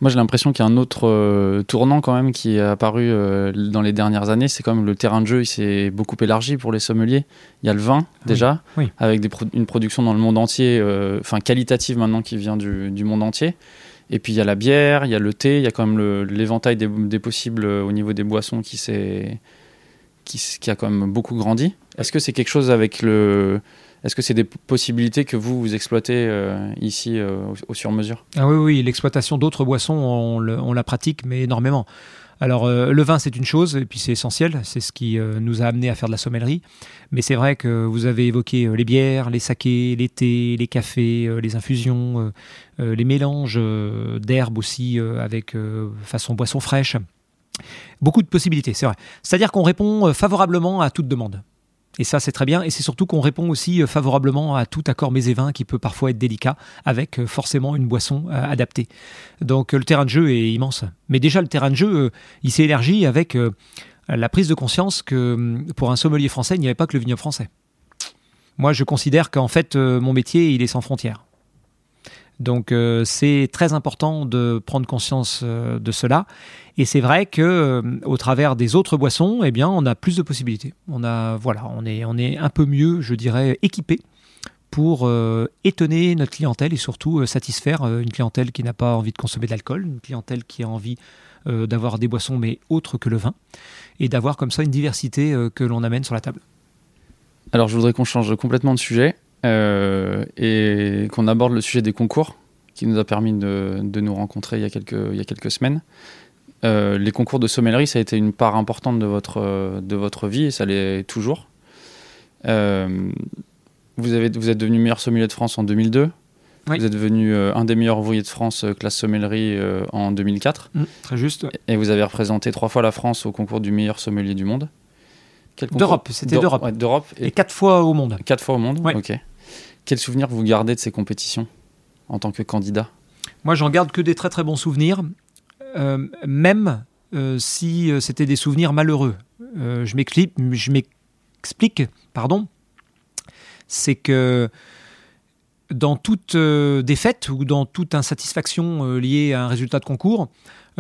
Moi, j'ai l'impression qu'il y a un autre tournant quand même qui est apparu dans les dernières années. C'est quand même le terrain de jeu, il s'est beaucoup élargi pour les sommeliers. Il y a le vin déjà, oui. Avec une production dans le monde entier, qualitative maintenant qui vient du monde entier. Et puis il y a la bière, il y a le thé, il y a quand même l'éventail des possibles au niveau des boissons qui a quand même beaucoup grandi. Est-ce que c'est quelque chose avec le... Est-ce que c'est des possibilités que vous exploitez ici au sur-mesure ? Ah oui, l'exploitation d'autres boissons, on la pratique, mais énormément. Alors, le vin, c'est une chose, et puis c'est essentiel, c'est ce qui nous a amené à faire de la sommellerie. Mais c'est vrai que vous avez évoqué les bières, les sakés, les thés, les cafés, les infusions, les mélanges d'herbes aussi, avec façon boisson fraîche. Beaucoup de possibilités, c'est vrai. C'est-à-dire qu'on répond favorablement à toute demande. Et ça, c'est très bien. Et c'est surtout qu'on répond aussi favorablement à tout accord mets et vins qui peut parfois être délicat, avec forcément une boisson adaptée. Donc le terrain de jeu est immense. Mais déjà, le terrain de jeu, il s'est élargi avec la prise de conscience que pour un sommelier français, il n'y avait pas que le vignoble français. Moi, je considère qu'en fait, mon métier, il est sans frontières. Donc c'est très important de prendre conscience de cela. Et c'est vrai qu'au travers des autres boissons, eh bien, on a plus de possibilités. On est un peu mieux, je dirais, équipé pour étonner notre clientèle et surtout satisfaire une clientèle qui n'a pas envie de consommer de l'alcool, une clientèle qui a envie d'avoir des boissons mais autres que le vin, et d'avoir comme ça une diversité que l'on amène sur la table. Alors je voudrais qu'on change complètement de sujet. Et qu'on aborde le sujet des concours qui nous a permis de nous rencontrer il y a quelques semaines. Les concours de sommellerie, ça a été une part importante de votre vie et ça l'est toujours. Vous êtes devenu meilleur sommelier de France en 2002. Oui. Vous êtes devenu un des meilleurs ouvriers de France classe sommellerie en 2004. Très juste. Ouais. Et vous avez représenté 3 fois la France au concours du meilleur sommelier du monde. D'Europe. Ouais, d'Europe. Et 4 fois au monde. 4 fois au monde, ouais. Ok. Quels souvenirs vous gardez de ces compétitions en tant que candidat ? Moi, j'en garde que des très très bons souvenirs, même si c'était des souvenirs malheureux. Je m'explique. C'est que dans toute défaite ou dans toute insatisfaction liée à un résultat de concours,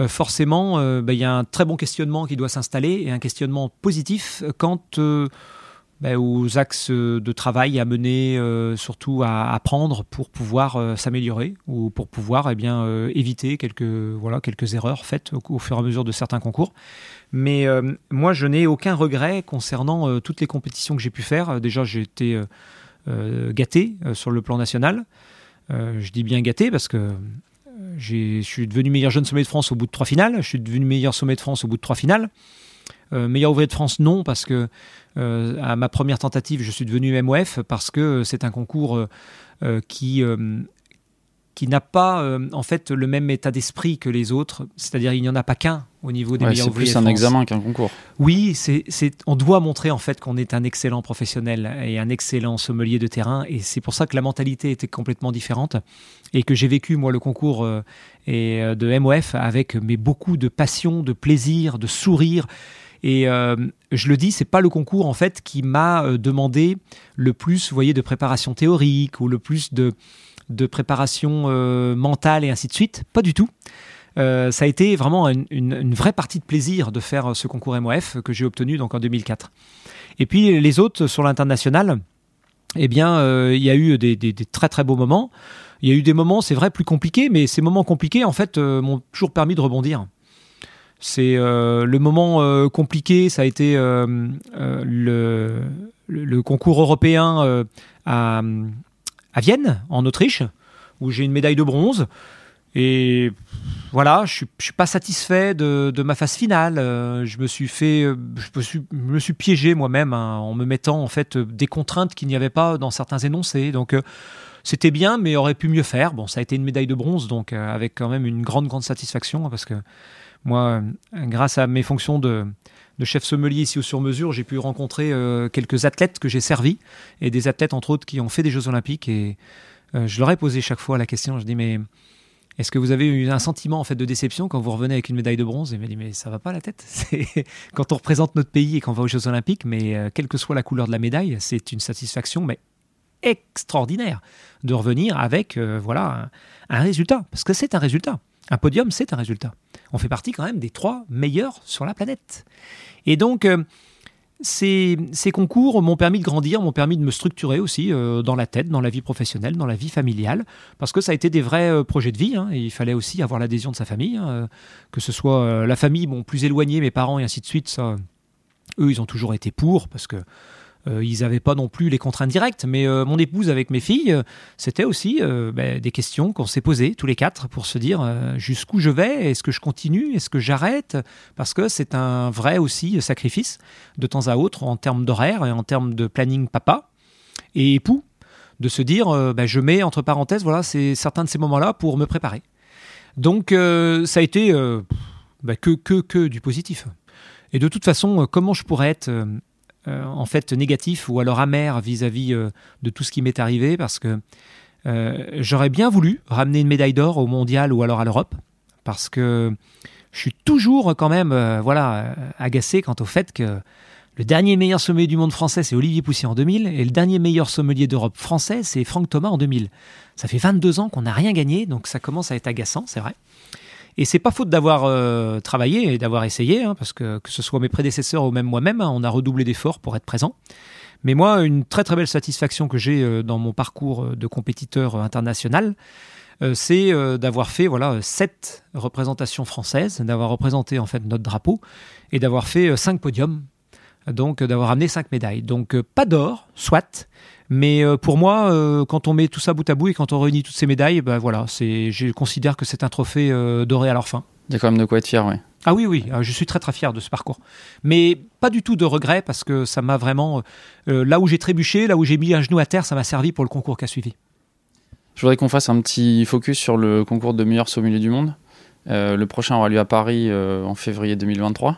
forcément, y a un très bon questionnement qui doit s'installer, et un questionnement positif quant... aux axes de travail à mener, surtout à prendre pour pouvoir s'améliorer ou pour pouvoir éviter quelques erreurs faites au fur et à mesure de certains concours. Mais moi, je n'ai aucun regret concernant toutes les compétitions que j'ai pu faire. Déjà, j'ai été gâté sur le plan national. Je dis bien gâté parce que je suis devenu meilleur jeune sommelier de France au bout de 3 finales. Je suis devenu meilleur sommelier de France au bout de 3 finales. Meilleur ouvrier de France, non, parce que à ma première tentative, je suis devenu MOF parce que c'est un concours qui n'a pas en fait le même état d'esprit que les autres. C'est-à-dire il n'y en a pas qu'un au niveau des meilleurs ouvriers de France. C'est plus un examen qu'un concours. Oui, on doit montrer en fait qu'on est un excellent professionnel et un excellent sommelier de terrain. Et c'est pour ça que la mentalité était complètement différente et que j'ai vécu moi le concours de MOF avec beaucoup de passion, de plaisir, de sourire. Et je le dis, c'est pas le concours en fait qui m'a demandé le plus, vous voyez, de préparation théorique ou le plus de préparation mentale et ainsi de suite. Pas du tout. Ça a été vraiment une vraie partie de plaisir de faire ce concours MOF que j'ai obtenu donc en 2004. Et puis les autres sur l'international, il y a eu des très très beaux moments. Il y a eu des moments, c'est vrai, plus compliqués, mais ces moments compliqués en fait m'ont toujours permis de rebondir. C'est le moment compliqué, ça a été le concours européen à Vienne, en Autriche, où j'ai une médaille de bronze. Et voilà, je suis pas satisfait de ma phase finale. Je me suis piégé moi-même en me mettant en fait des contraintes qu'il n'y avait pas dans certains énoncés. Donc c'était bien, mais aurait pu mieux faire. Bon, ça a été une médaille de bronze, donc avec quand même une grande satisfaction parce que. Moi, grâce à mes fonctions de chef sommelier ici au sur-mesure, j'ai pu rencontrer quelques athlètes que j'ai servis et des athlètes, entre autres, qui ont fait des Jeux Olympiques. Et je leur ai posé chaque fois la question, je dis « Mais est-ce que vous avez eu un sentiment en fait, de déception quand vous revenez avec une médaille de bronze ?» Et ils m'ont dit « Mais ça va pas la tête ?» Quand on représente notre pays et qu'on va aux Jeux Olympiques, mais quelle que soit la couleur de la médaille, c'est une satisfaction mais extraordinaire de revenir avec un résultat. Parce que c'est un résultat. Un podium, c'est un résultat. On fait partie quand même des 3 meilleurs sur la planète. Et donc, Ces concours m'ont permis de grandir, m'ont permis de me structurer aussi dans la tête, dans la vie professionnelle, dans la vie familiale, parce que ça a été des vrais projets de vie, hein, et il fallait aussi avoir l'adhésion de sa famille, hein, que ce soit la famille, bon, plus éloignée, mes parents et ainsi de suite, ça, eux, ils ont toujours été pour, parce que ils n'avaient pas non plus les contraintes directes, mais mon épouse avec mes filles, c'était aussi des questions qu'on s'est posées tous les quatre pour se dire jusqu'où je vais, est-ce que je continue, est-ce que j'arrête, parce que c'est un vrai aussi sacrifice de temps à autre en termes d'horaire et en termes de planning papa et époux, de se dire je mets entre parenthèses, voilà, c'est certains de ces moments-là pour me préparer. Donc ça a été que du positif. Et de toute façon, comment je pourrais être en fait négatif ou alors amer vis-à-vis de tout ce qui m'est arrivé, parce que j'aurais bien voulu ramener une médaille d'or au mondial ou alors à l'Europe, parce que je suis toujours quand même agacé quant au fait que le dernier meilleur sommelier du monde français, c'est Olivier Poussy en 2000, et le dernier meilleur sommelier d'Europe français, c'est Franck Thomas en 2000. Ça fait 22 ans qu'on n'a rien gagné, donc ça commence à être agaçant, c'est vrai. Et c'est pas faute d'avoir travaillé et d'avoir essayé, hein, parce que ce soit mes prédécesseurs ou même moi-même, hein, on a redoublé d'efforts pour être présent. Mais moi, une très très belle satisfaction que j'ai dans mon parcours de compétiteur international, c'est d'avoir fait 7 représentations françaises, d'avoir représenté en fait notre drapeau et d'avoir fait 5 podiums, donc d'avoir amené 5 médailles. Donc pas d'or, soit. Mais pour moi, quand on met tout ça bout à bout et quand on réunit toutes ces médailles, je considère que c'est un trophée doré à leur fin. Il y a quand même de quoi être fier, oui. Ah oui, je suis très très fier de ce parcours. Mais pas du tout de regret, parce que ça m'a vraiment... là où j'ai trébuché, là où j'ai mis un genou à terre, ça m'a servi pour le concours qui a suivi. Je voudrais qu'on fasse un petit focus sur le concours de meilleur sommelier du monde. Le prochain aura lieu à Paris en février 2023.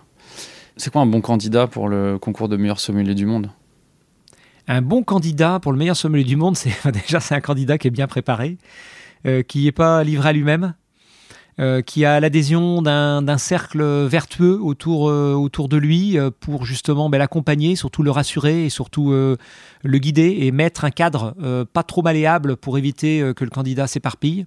C'est quoi un bon candidat pour le concours de meilleur sommelier du monde ? Un bon candidat pour le meilleur sommelier du monde, c'est un candidat qui est bien préparé, qui n'est pas livré à lui-même, qui a l'adhésion d'un cercle vertueux autour de lui pour justement l'accompagner, surtout le rassurer et surtout le guider et mettre un cadre pas trop malléable pour éviter que le candidat s'éparpille.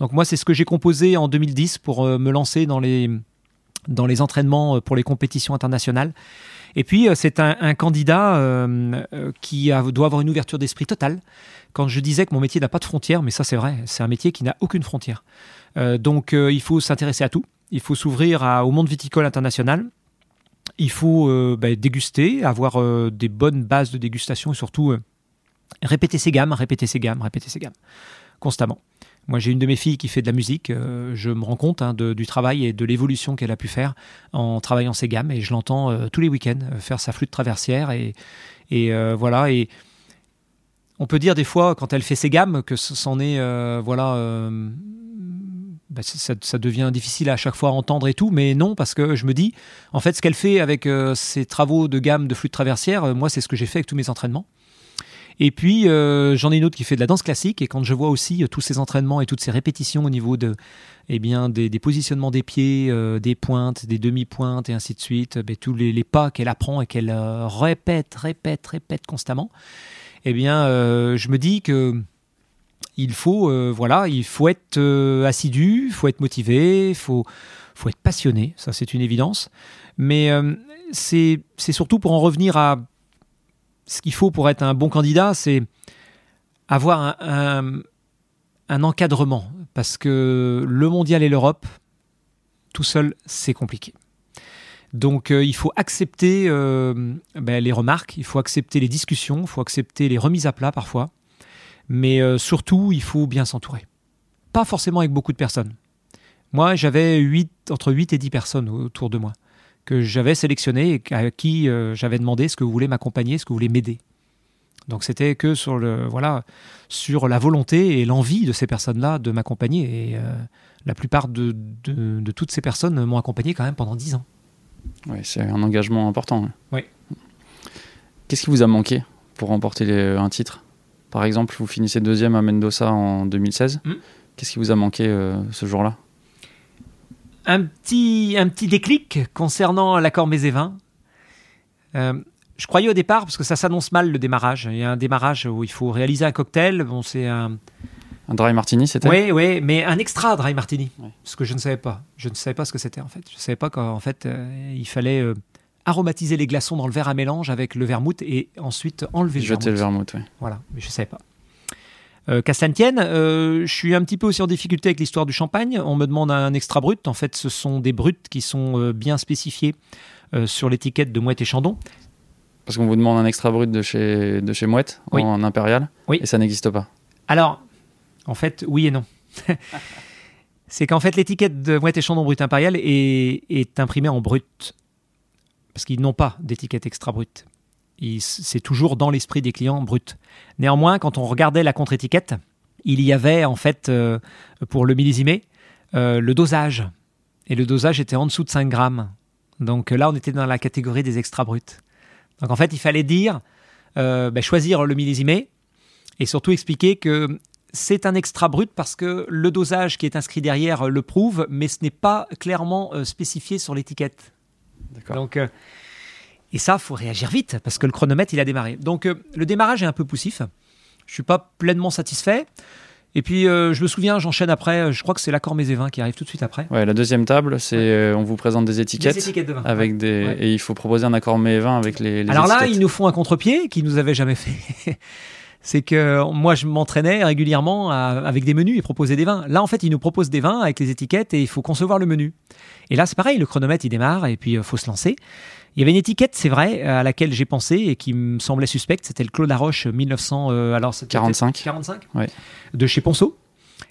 Donc moi, c'est ce que j'ai composé en 2010 pour me lancer dans les entraînements pour les compétitions internationales. Et puis, c'est un candidat doit avoir une ouverture d'esprit totale. Quand je disais que mon métier n'a pas de frontières, mais ça c'est vrai, c'est un métier qui n'a aucune frontière. Donc, il faut s'intéresser à tout. Il faut s'ouvrir au monde viticole international. Il faut déguster, avoir des bonnes bases de dégustation et surtout répéter ses gammes constamment. Moi, j'ai une de mes filles qui fait de la musique. Je me rends compte du travail et de l'évolution qu'elle a pu faire en travaillant ses gammes. Et je l'entends tous les week-ends faire sa flûte traversière. Et on peut dire des fois, quand elle fait ses gammes, que c'en est... ça devient difficile à chaque fois à entendre et tout. Mais non, parce que je me dis, en fait, ce qu'elle fait avec ses travaux de gamme de flûte traversière, moi, c'est ce que j'ai fait avec tous mes entraînements. Et puis, j'en ai une autre qui fait de la danse classique. Et quand je vois aussi tous ces entraînements et toutes ces répétitions au niveau des positionnements des pieds, des pointes, des demi-pointes et ainsi de suite, tous les pas qu'elle apprend et qu'elle répète constamment, je me dis que il faut être assidu, il faut être motivé, il faut être passionné. Ça, c'est une évidence. Mais c'est surtout pour en revenir à... Ce qu'il faut pour être un bon candidat, c'est avoir un encadrement. Parce que le mondial et l'Europe, tout seul, c'est compliqué. Donc, il faut accepter les remarques, il faut accepter les discussions, il faut accepter les remises à plat parfois. Mais surtout, il faut bien s'entourer. Pas forcément avec beaucoup de personnes. Moi, j'avais entre 8 et 10 personnes autour de moi, que j'avais sélectionné et à qui j'avais demandé est-ce que vous voulez m'accompagner, est-ce que vous voulez m'aider. Donc c'était que sur la volonté et l'envie de ces personnes-là de m'accompagner. Et la plupart de toutes ces personnes m'ont accompagné quand même pendant 10 ans. Oui, c'est un engagement important. Hein. Oui. Qu'est-ce qui vous a manqué pour remporter un titre ? Par exemple, vous finissez 2e à Mendoza en 2016. Qu'est-ce qui vous a manqué ce jour-là ? Un petit déclic concernant l'accord mets et vins. Je croyais au départ, parce que ça s'annonce mal le démarrage. Il y a un démarrage où il faut réaliser un cocktail. Bon, c'est un dry martini, c'était ? Oui, mais un extra dry martini, ouais. Ce que je ne savais pas. Je ne savais pas ce que c'était en fait. Je ne savais pas qu'en fait, il fallait aromatiser les glaçons dans le verre à mélange avec le vermouth et ensuite enlever le vermouth. Oui. Voilà, mais je ne savais pas. Qu'à cela ne tienne, je suis un petit peu aussi en difficulté avec l'histoire du champagne. On me demande un extra brut. En fait, ce sont des bruts qui sont bien spécifiés sur l'étiquette de Moët et Chandon. Parce qu'on vous demande un extra brut de chez Moët, oui, en impérial, oui, et ça n'existe pas. Alors, en fait, oui et non. C'est qu'en fait, l'étiquette de Moët et Chandon brut impérial est imprimée en brut. Parce qu'ils n'ont pas d'étiquette extra brut. C'est toujours dans l'esprit des clients brut. Néanmoins, quand on regardait la contre-étiquette, il y avait en fait, pour le millésimé, le dosage. Et le dosage était en dessous de 5 grammes. Donc là, on était dans la catégorie des extra bruts. Donc en fait, il fallait dire, choisir le millésimé et surtout expliquer que c'est un extra brut parce que le dosage qui est inscrit derrière le prouve, mais ce n'est pas clairement spécifié sur l'étiquette. D'accord. Donc, et ça, il faut réagir vite parce que le chronomètre, il a démarré. Donc, le démarrage est un peu poussif. Je ne suis pas pleinement satisfait. Et puis, je me souviens, j'enchaîne après. Je crois que c'est l'accord Mets et Vins qui arrive tout de suite après. Ouais, la deuxième table, c'est on vous présente des étiquettes de vin. Avec des, ouais. Et il faut proposer un accord Mets et Vins avec les étiquettes. Alors là, ils nous font un contre-pied qu'ils nous avaient jamais fait. C'est que moi, je m'entraînais régulièrement avec des menus et proposer des vins. Là, en fait, ils nous proposent des vins avec les étiquettes et il faut concevoir le menu. Et là, c'est pareil, le chronomètre, il démarre et puis il faut se lancer. Il y avait une étiquette, c'est vrai, à laquelle j'ai pensé et qui me semblait suspecte. C'était le Clos de la Roche 1945, ouais, de chez Ponsot.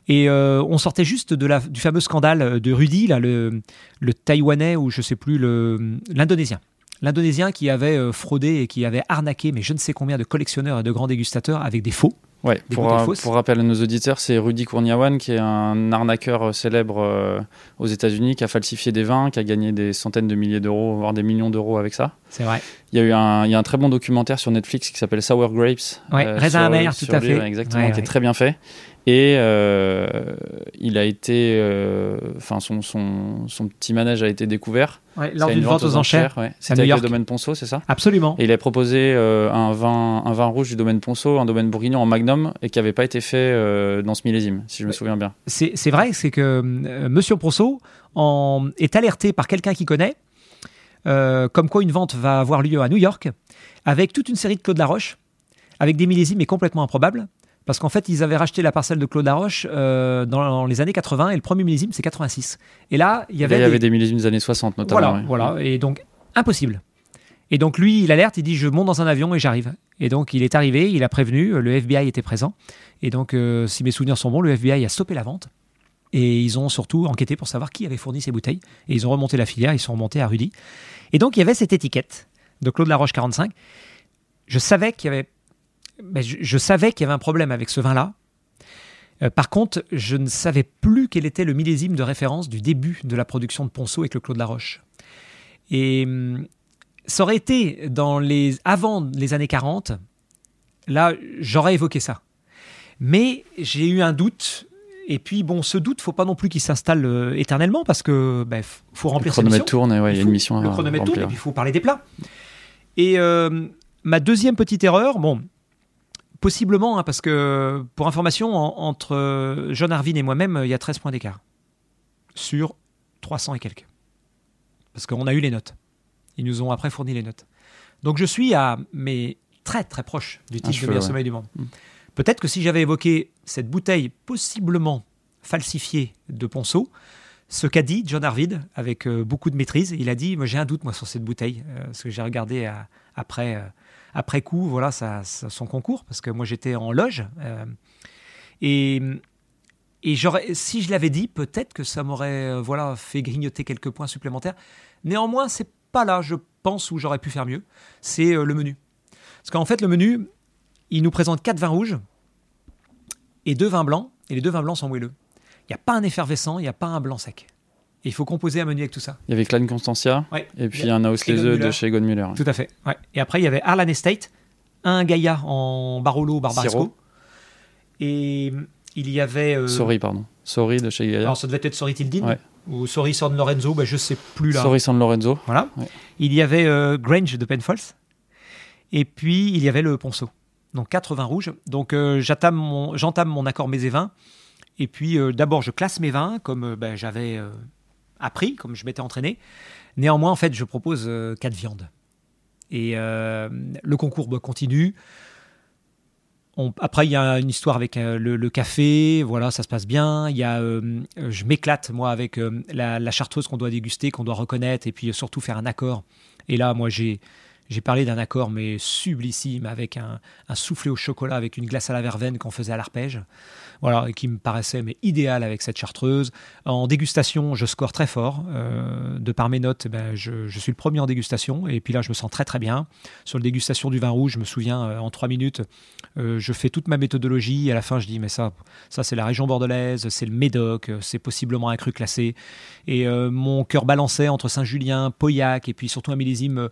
Et on sortait juste du fameux scandale de Rudy, là, le Taïwanais ou je sais plus, l'Indonésien. L'Indonésien qui avait fraudé et qui avait arnaqué, mais je ne sais combien de collectionneurs et de grands dégustateurs avec des faux. Oui, pour rappel à nos auditeurs, c'est Rudy Kurniawan qui est un arnaqueur célèbre aux États-Unis, qui a falsifié des vins, qui a gagné des centaines de milliers d'euros, voire des millions d'euros avec ça. C'est vrai. Il y a un très bon documentaire sur Netflix qui s'appelle Sour Grapes. Oui, Raisin amer, tout à fait. Exactement, ouais, qui est très bien fait. Et il a été, enfin son petit manège a été découvert. Ouais, lors d'une vente aux enchères. Ouais. C'était avec le domaine Ponsot, c'est ça ? Absolument. Et il a proposé un vin rouge du domaine Ponsot, un domaine bourguignon en magnum, et qui n'avait pas été fait dans ce millésime, si je me souviens bien. C'est vrai, c'est que Monsieur Ponsot est alerté par quelqu'un qu'il connaît, comme quoi une vente va avoir lieu à New York, avec toute une série de Clos de la Roche, avec des millésimes mais complètement improbables. Parce qu'en fait, ils avaient racheté la parcelle de Clos de la Roche dans les années 80 et le premier millésime, c'est 86. Et là, il y avait des millésimes des années 60 notamment. Voilà, ouais, voilà. Et donc, impossible. Et donc, lui, il alerte, il dit « je monte dans un avion et j'arrive ». Et donc, il est arrivé, il a prévenu, le FBI était présent. Et donc, si mes souvenirs sont bons, le FBI a stoppé la vente. Et ils ont surtout enquêté pour savoir qui avait fourni ces bouteilles. Et ils ont remonté la filière, ils sont remontés à Rudy. Et donc, il y avait cette étiquette de Clos de la Roche 45. Je savais qu'il y avait un problème avec ce vin-là. Par contre, je ne savais plus quel était le millésime de référence du début de la production de Ponsot avec le Clos de la Roche. Et ça aurait été avant les années 40, là, j'aurais évoqué ça. Mais j'ai eu un doute. Et puis, bon, ce doute, il ne faut pas non plus qu'il s'installe éternellement parce qu'il faut remplir cette mission. Le chronomètre tourne, ouais, il y a une mission à remplir. Le chronomètre tourne et puis il faut parler des plats. Et ma deuxième petite erreur... Possiblement, hein, parce que, pour information, entre Jon Arvid et moi-même, il y a 13 points d'écart sur 300 et quelques. Parce qu'on a eu les notes. Ils nous ont après fourni les notes. Donc, je suis très, très proche du titre de Meilleur Sommelier du Monde. Mmh. Peut-être que si j'avais évoqué cette bouteille possiblement falsifiée de Ponsot, ce qu'a dit Jon Arvid, avec beaucoup de maîtrise, il a dit « j'ai un doute, moi, sur cette bouteille, parce que j'ai regardé après... » Après coup, voilà son concours, parce que moi j'étais en loge. Et si je l'avais dit, peut-être que ça m'aurait fait grignoter quelques points supplémentaires. Néanmoins, c'est pas là, je pense, où j'aurais pu faire mieux. C'est le menu. Parce qu'en fait, le menu, il nous présente 4 vins rouges et 2 vins blancs. Et les 2 vins blancs sont moelleux. Il n'y a pas un effervescent, il n'y a pas un blanc sec. Et il faut composer un menu avec tout ça. Il y avait Clan Constantia, ouais, et puis un Haus les œufs de chez Godmüller. Tout à fait. Ouais. Et après, il y avait Arlan Estate, un Gaïa en Barolo Barbaresco. Siro. Et il y avait... Sori de chez Gaïa. Alors, ça devait être Sori Tildin, ouais, ou Sori San Lorenzo, je ne sais plus là. Sori San Lorenzo. Voilà. Ouais. Il y avait Grange de Penfolds. Et puis, il y avait le Ponsot. Donc, 4 vins rouges. Donc, j'entame mon accord Mets et Vins. Et puis, d'abord, je classe mes vins, comme j'avais... appris, comme je m'étais entraîné. Néanmoins, en fait, je propose 4 viandes. Et le concours continue. Après, il y a une histoire avec le café, voilà, ça se passe bien. Il y a, je m'éclate, moi, avec la chartreuse qu'on doit déguster, qu'on doit reconnaître, et puis surtout faire un accord. Et là, moi, j'ai parlé d'un accord, mais sublissime, avec un soufflé au chocolat, avec une glace à la verveine qu'on faisait à l'arpège, voilà, et qui me paraissait mais idéal avec cette chartreuse. En dégustation, je score très fort. De par mes notes, ben, je suis le premier en dégustation, et puis là, je me sens très très bien. Sur la dégustation du vin rouge, je me souviens, en 3 minutes, je fais toute ma méthodologie, et à la fin, je dis, mais ça c'est la région bordelaise, c'est le Médoc, c'est possiblement un cru classé. Et mon cœur balançait entre Saint-Julien, Pauillac, et puis surtout un millésime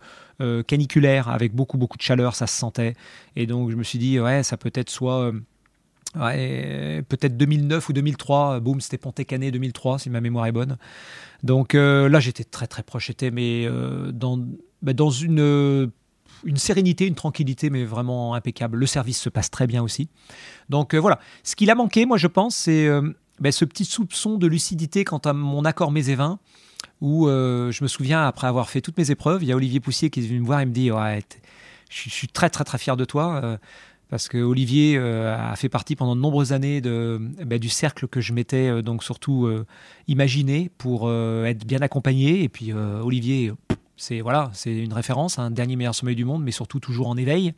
caniculaire avec beaucoup de chaleur, ça se sentait, et donc je me suis dit ouais, ça peut être soit peut-être 2009 ou 2003, boum, c'était Pontet-Canet 2003 si ma mémoire est bonne, donc là j'étais très très proche, j'étais mais dans une sérénité, une tranquillité mais vraiment impeccable, le service se passe très bien aussi, donc voilà, ce qu'il a manqué moi je pense c'est ce petit soupçon de lucidité quant à mon accord mets et vins, où je me souviens, après avoir fait toutes mes épreuves, il y a Olivier Poussier qui est venu me voir et me dit ouais, « Je suis très, très, très fier de toi » parce que Olivier a fait partie pendant de nombreuses années du cercle que je m'étais donc surtout imaginé pour être bien accompagné. Et puis Olivier, c'est une référence, un dernier meilleur sommelier du monde, mais surtout toujours en éveil.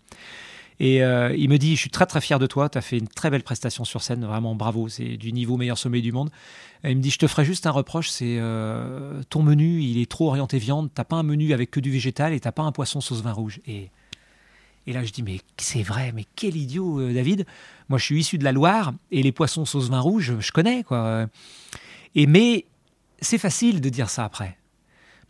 Et il me dit « Je suis très, très fier de toi, tu as fait une très belle prestation sur scène, vraiment bravo, c'est du niveau meilleur sommelier du monde. » Il me dit « Je te ferai juste un reproche, c'est ton menu, il est trop orienté viande, t'as pas un menu avec que du végétal et t'as pas un poisson sauce vin rouge. » Et là je dis « Mais c'est vrai, mais quel idiot David, moi je suis issu de la Loire et les poissons sauce vin rouge, je connais quoi. » Mais c'est facile de dire ça après.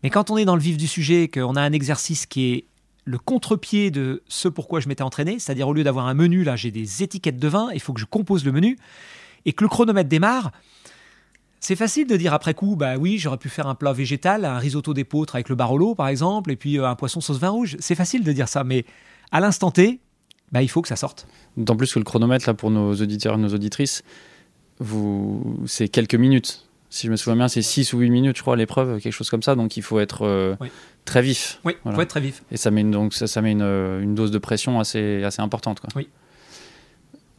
Mais quand on est dans le vif du sujet, qu'on a un exercice qui est le contre-pied de ce pourquoi je m'étais entraîné, c'est-à-dire au lieu d'avoir un menu, là j'ai des étiquettes de vin, il faut que je compose le menu et que le chronomètre démarre, c'est facile de dire après coup, bah oui, j'aurais pu faire un plat végétal, un risotto d'épeautre avec le Barolo par exemple, et puis un poisson sauce vin rouge. C'est facile de dire ça, mais à l'instant T, il faut que ça sorte. D'autant plus que le chronomètre, là, pour nos auditeurs et nos auditrices, c'est quelques minutes. Si je me souviens bien, c'est 6 ou 8 minutes, je crois, l'épreuve, quelque chose comme ça. Donc, il faut être très vif. Oui, voilà. Faut être très vif. Et ça met une dose de pression assez importante, quoi. Oui.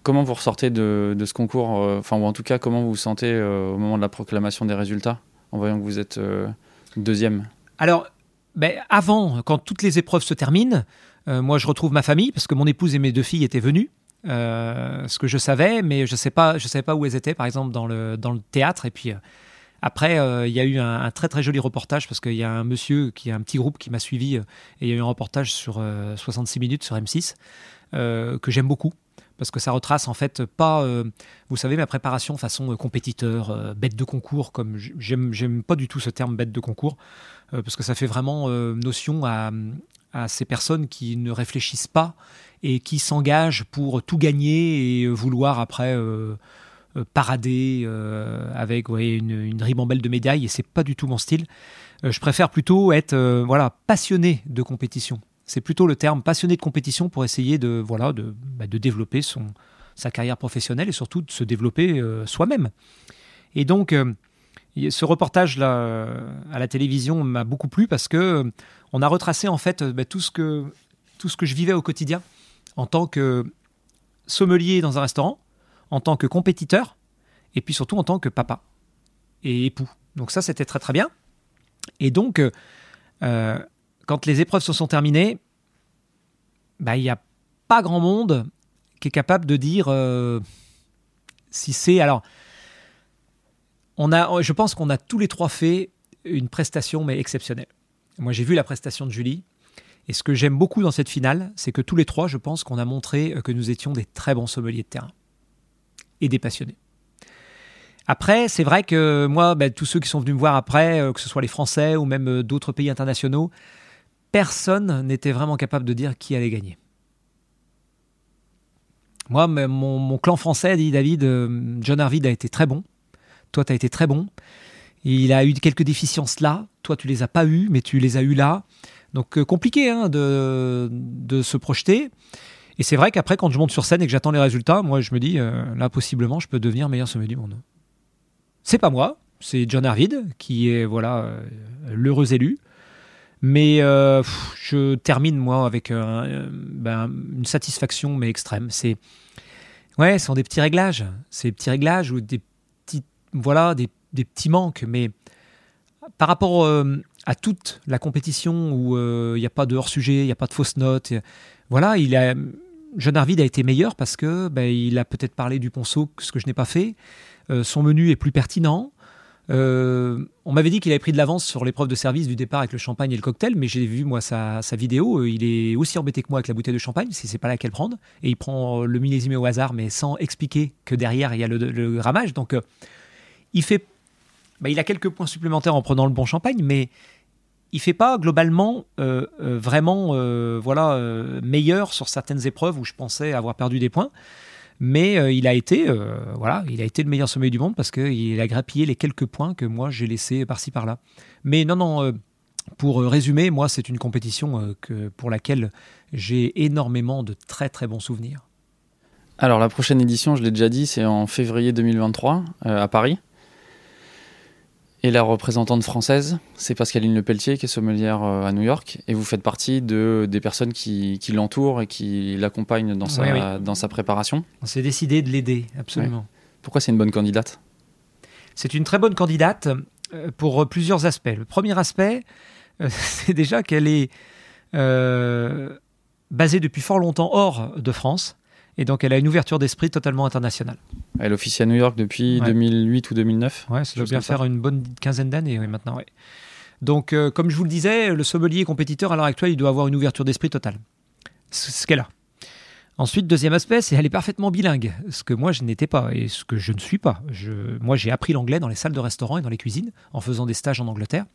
Comment vous ressortez de ce concours, ou en tout cas, comment vous vous sentez au moment de la proclamation des résultats, en voyant que vous êtes deuxième ? Alors, avant, quand toutes les épreuves se terminent, moi, je retrouve ma famille, parce que mon épouse et mes 2 filles étaient venues. Ce que je savais, mais je savais pas où elles étaient, par exemple dans le théâtre. Et puis après, il y a eu un très très joli reportage, parce qu'il y a un monsieur qui a un petit groupe qui m'a suivi, et il y a eu un reportage sur 66 minutes sur M6 que j'aime beaucoup, parce que ça retrace en fait pas, vous savez, ma préparation façon compétiteur, bête de concours, comme j'aime pas du tout ce terme bête de concours, parce que ça fait vraiment notion à ces personnes qui ne réfléchissent pas et qui s'engagent pour tout gagner et vouloir après parader avec une ribambelle de médailles, et c'est pas du tout mon style. Je préfère plutôt être passionné de compétition. C'est plutôt le terme passionné de compétition pour essayer de développer sa carrière professionnelle et surtout de se développer soi-même. Et donc ce reportage là à la télévision m'a beaucoup plu, parce que on a retracé en fait tout ce que je vivais au quotidien en tant que sommelier dans un restaurant, en tant que compétiteur et puis surtout en tant que papa et époux. Donc ça, c'était très très bien. Et donc quand les épreuves se sont terminées, il n'y a pas grand monde qui est capable de dire si c'est... Alors, je pense qu'on a tous les 3 fait une prestation, mais exceptionnelle. Moi, j'ai vu la prestation de Julie. Et ce que j'aime beaucoup dans cette finale, c'est que tous les 3, je pense qu'on a montré que nous étions des très bons sommeliers de terrain et des passionnés. Après, c'est vrai que moi, tous ceux qui sont venus me voir après, que ce soit les Français ou même d'autres pays internationaux, personne n'était vraiment capable de dire qui allait gagner. Moi, mon clan français a dit, David, Jon Arvid a été très bon. Toi, tu as été très bon. Il a eu quelques déficiences là. Toi, tu ne les as pas eues, mais tu les as eues là. Donc, compliqué de se projeter. Et c'est vrai qu'après, quand je monte sur scène et que j'attends les résultats, moi, je me dis, là, possiblement, je peux devenir meilleur sommelier du monde. C'est pas moi. c'est Jon Arvid qui est l'heureux élu. Mais je termine moi avec une satisfaction mais extrême. C'est ce sont des petits réglages, c'est des petits réglages ou des petits des petits manques, mais par rapport à toute la compétition où il n'y a pas de hors-sujet, il n'y a pas de fausses notes. Jon Arvid a été meilleur parce que il a peut-être parlé du Ponsot, ce que je n'ai pas fait. Son menu est plus pertinent. On m'avait dit qu'il avait pris de l'avance sur l'épreuve de service du départ avec le champagne et le cocktail, mais j'ai vu moi sa vidéo. Il est aussi embêté que moi avec la bouteille de champagne, parce qu'il ne sait pas laquelle prendre. Et il prend le millésime au hasard, mais sans expliquer que derrière, il y a le grammage. Donc, il a quelques points supplémentaires en prenant le bon champagne, mais il ne fait pas globalement meilleur sur certaines épreuves où je pensais avoir perdu des points. Mais il a été le meilleur sommelier du monde parce qu'il a grappillé les quelques points que moi j'ai laissés par-ci par-là. Mais pour résumer, moi c'est une compétition pour laquelle j'ai énormément de très très bons souvenirs. Alors la prochaine édition, je l'ai déjà dit, c'est en février 2023 à Paris. Et la représentante française, c'est Pascaline Le Pelletier, qui est sommelière à New York. Et vous faites partie des personnes qui l'entourent et qui l'accompagnent dans sa préparation. On s'est décidé de l'aider, absolument. Ouais. Pourquoi c'est une bonne candidate ? C'est une très bonne candidate pour plusieurs aspects. Le premier aspect, c'est déjà qu'elle est basée depuis fort longtemps hors de France. Et donc, elle a une ouverture d'esprit totalement internationale. Elle officie à New York depuis 2008 ou 2009. Ouais, ça doit bien faire une bonne quinzaine d'années maintenant. Ouais. Donc, comme je vous le disais, le sommelier compétiteur, à l'heure actuelle, il doit avoir une ouverture d'esprit totale. C'est ce qu'elle a. Ensuite, deuxième aspect, c'est qu'elle est parfaitement bilingue. Ce que moi, je n'étais pas et ce que je ne suis pas. Moi, j'ai appris l'anglais dans les salles de restaurant et dans les cuisines, en faisant des stages en Angleterre.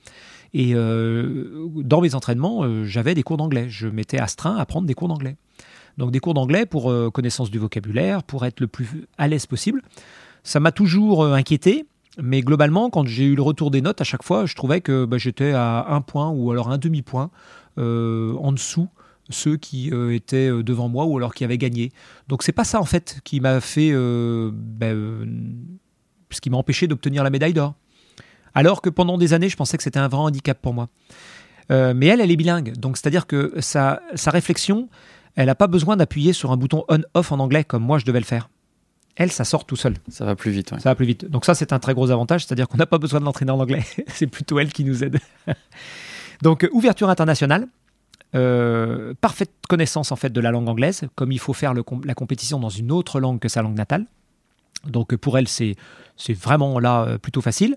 Et dans mes entraînements, j'avais des cours d'anglais. Je m'étais astreint à prendre des cours d'anglais. Donc des cours d'anglais pour connaissance du vocabulaire, pour être le plus à l'aise possible. Ça m'a toujours inquiété, mais globalement, quand j'ai eu le retour des notes, à chaque fois, je trouvais que j'étais à un point ou alors un demi-point en dessous ceux qui étaient devant moi ou alors qui avaient gagné. Donc c'est pas ça en fait qui m'a fait, ce qui m'a empêché d'obtenir la médaille d'or. Alors que pendant des années, je pensais que c'était un vrai handicap pour moi. Mais elle est bilingue, donc c'est-à-dire que sa réflexion, elle n'a pas besoin d'appuyer sur un bouton on-off en anglais comme moi je devais le faire. Elle, ça sort tout seul. Ça va plus vite. Ouais. Ça va plus vite. Donc ça, c'est un très gros avantage, c'est-à-dire qu'on n'a pas besoin de l'entraîner en anglais. C'est plutôt elle qui nous aide. Donc ouverture internationale, parfaite connaissance en fait de la langue anglaise, comme il faut faire la compétition dans une autre langue que sa langue natale. Donc pour elle, c'est vraiment là plutôt facile.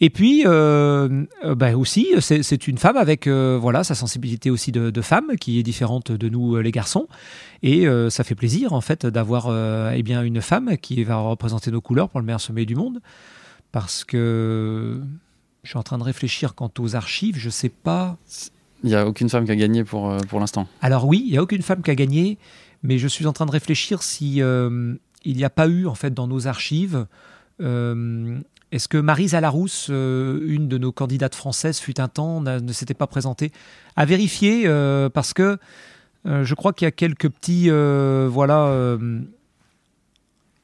Et puis, aussi, c'est une femme avec sa sensibilité aussi de femme, qui est différente de nous les garçons. Et ça fait plaisir, en fait, d'avoir une femme qui va représenter nos couleurs pour le meilleur sommelier du monde. Parce que je suis en train de réfléchir quant aux archives, je ne sais pas... Il n'y a aucune femme qui a gagné pour l'instant. Alors oui, il n'y a aucune femme qui a gagné, mais je suis en train de réfléchir si il n'y a pas eu, en fait, dans nos archives... Est-ce que Marisa Larousse, une de nos candidates françaises, fut un temps, ne s'était pas présentée ? À vérifier, parce que je crois qu'il y a quelques petits...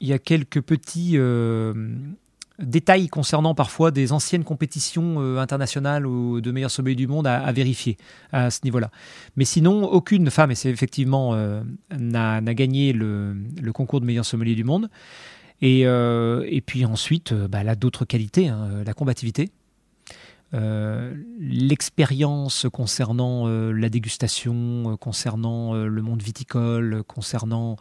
il y a quelques petits détails concernant parfois des anciennes compétitions internationales ou de meilleurs sommeliers du monde à vérifier à ce niveau-là. Mais sinon, aucune femme, et c'est effectivement, n'a gagné le concours de meilleurs sommeliers du monde. Et puis ensuite, elle a d'autres qualités, hein, la combativité, l'expérience concernant la dégustation, concernant le monde viticole, concernant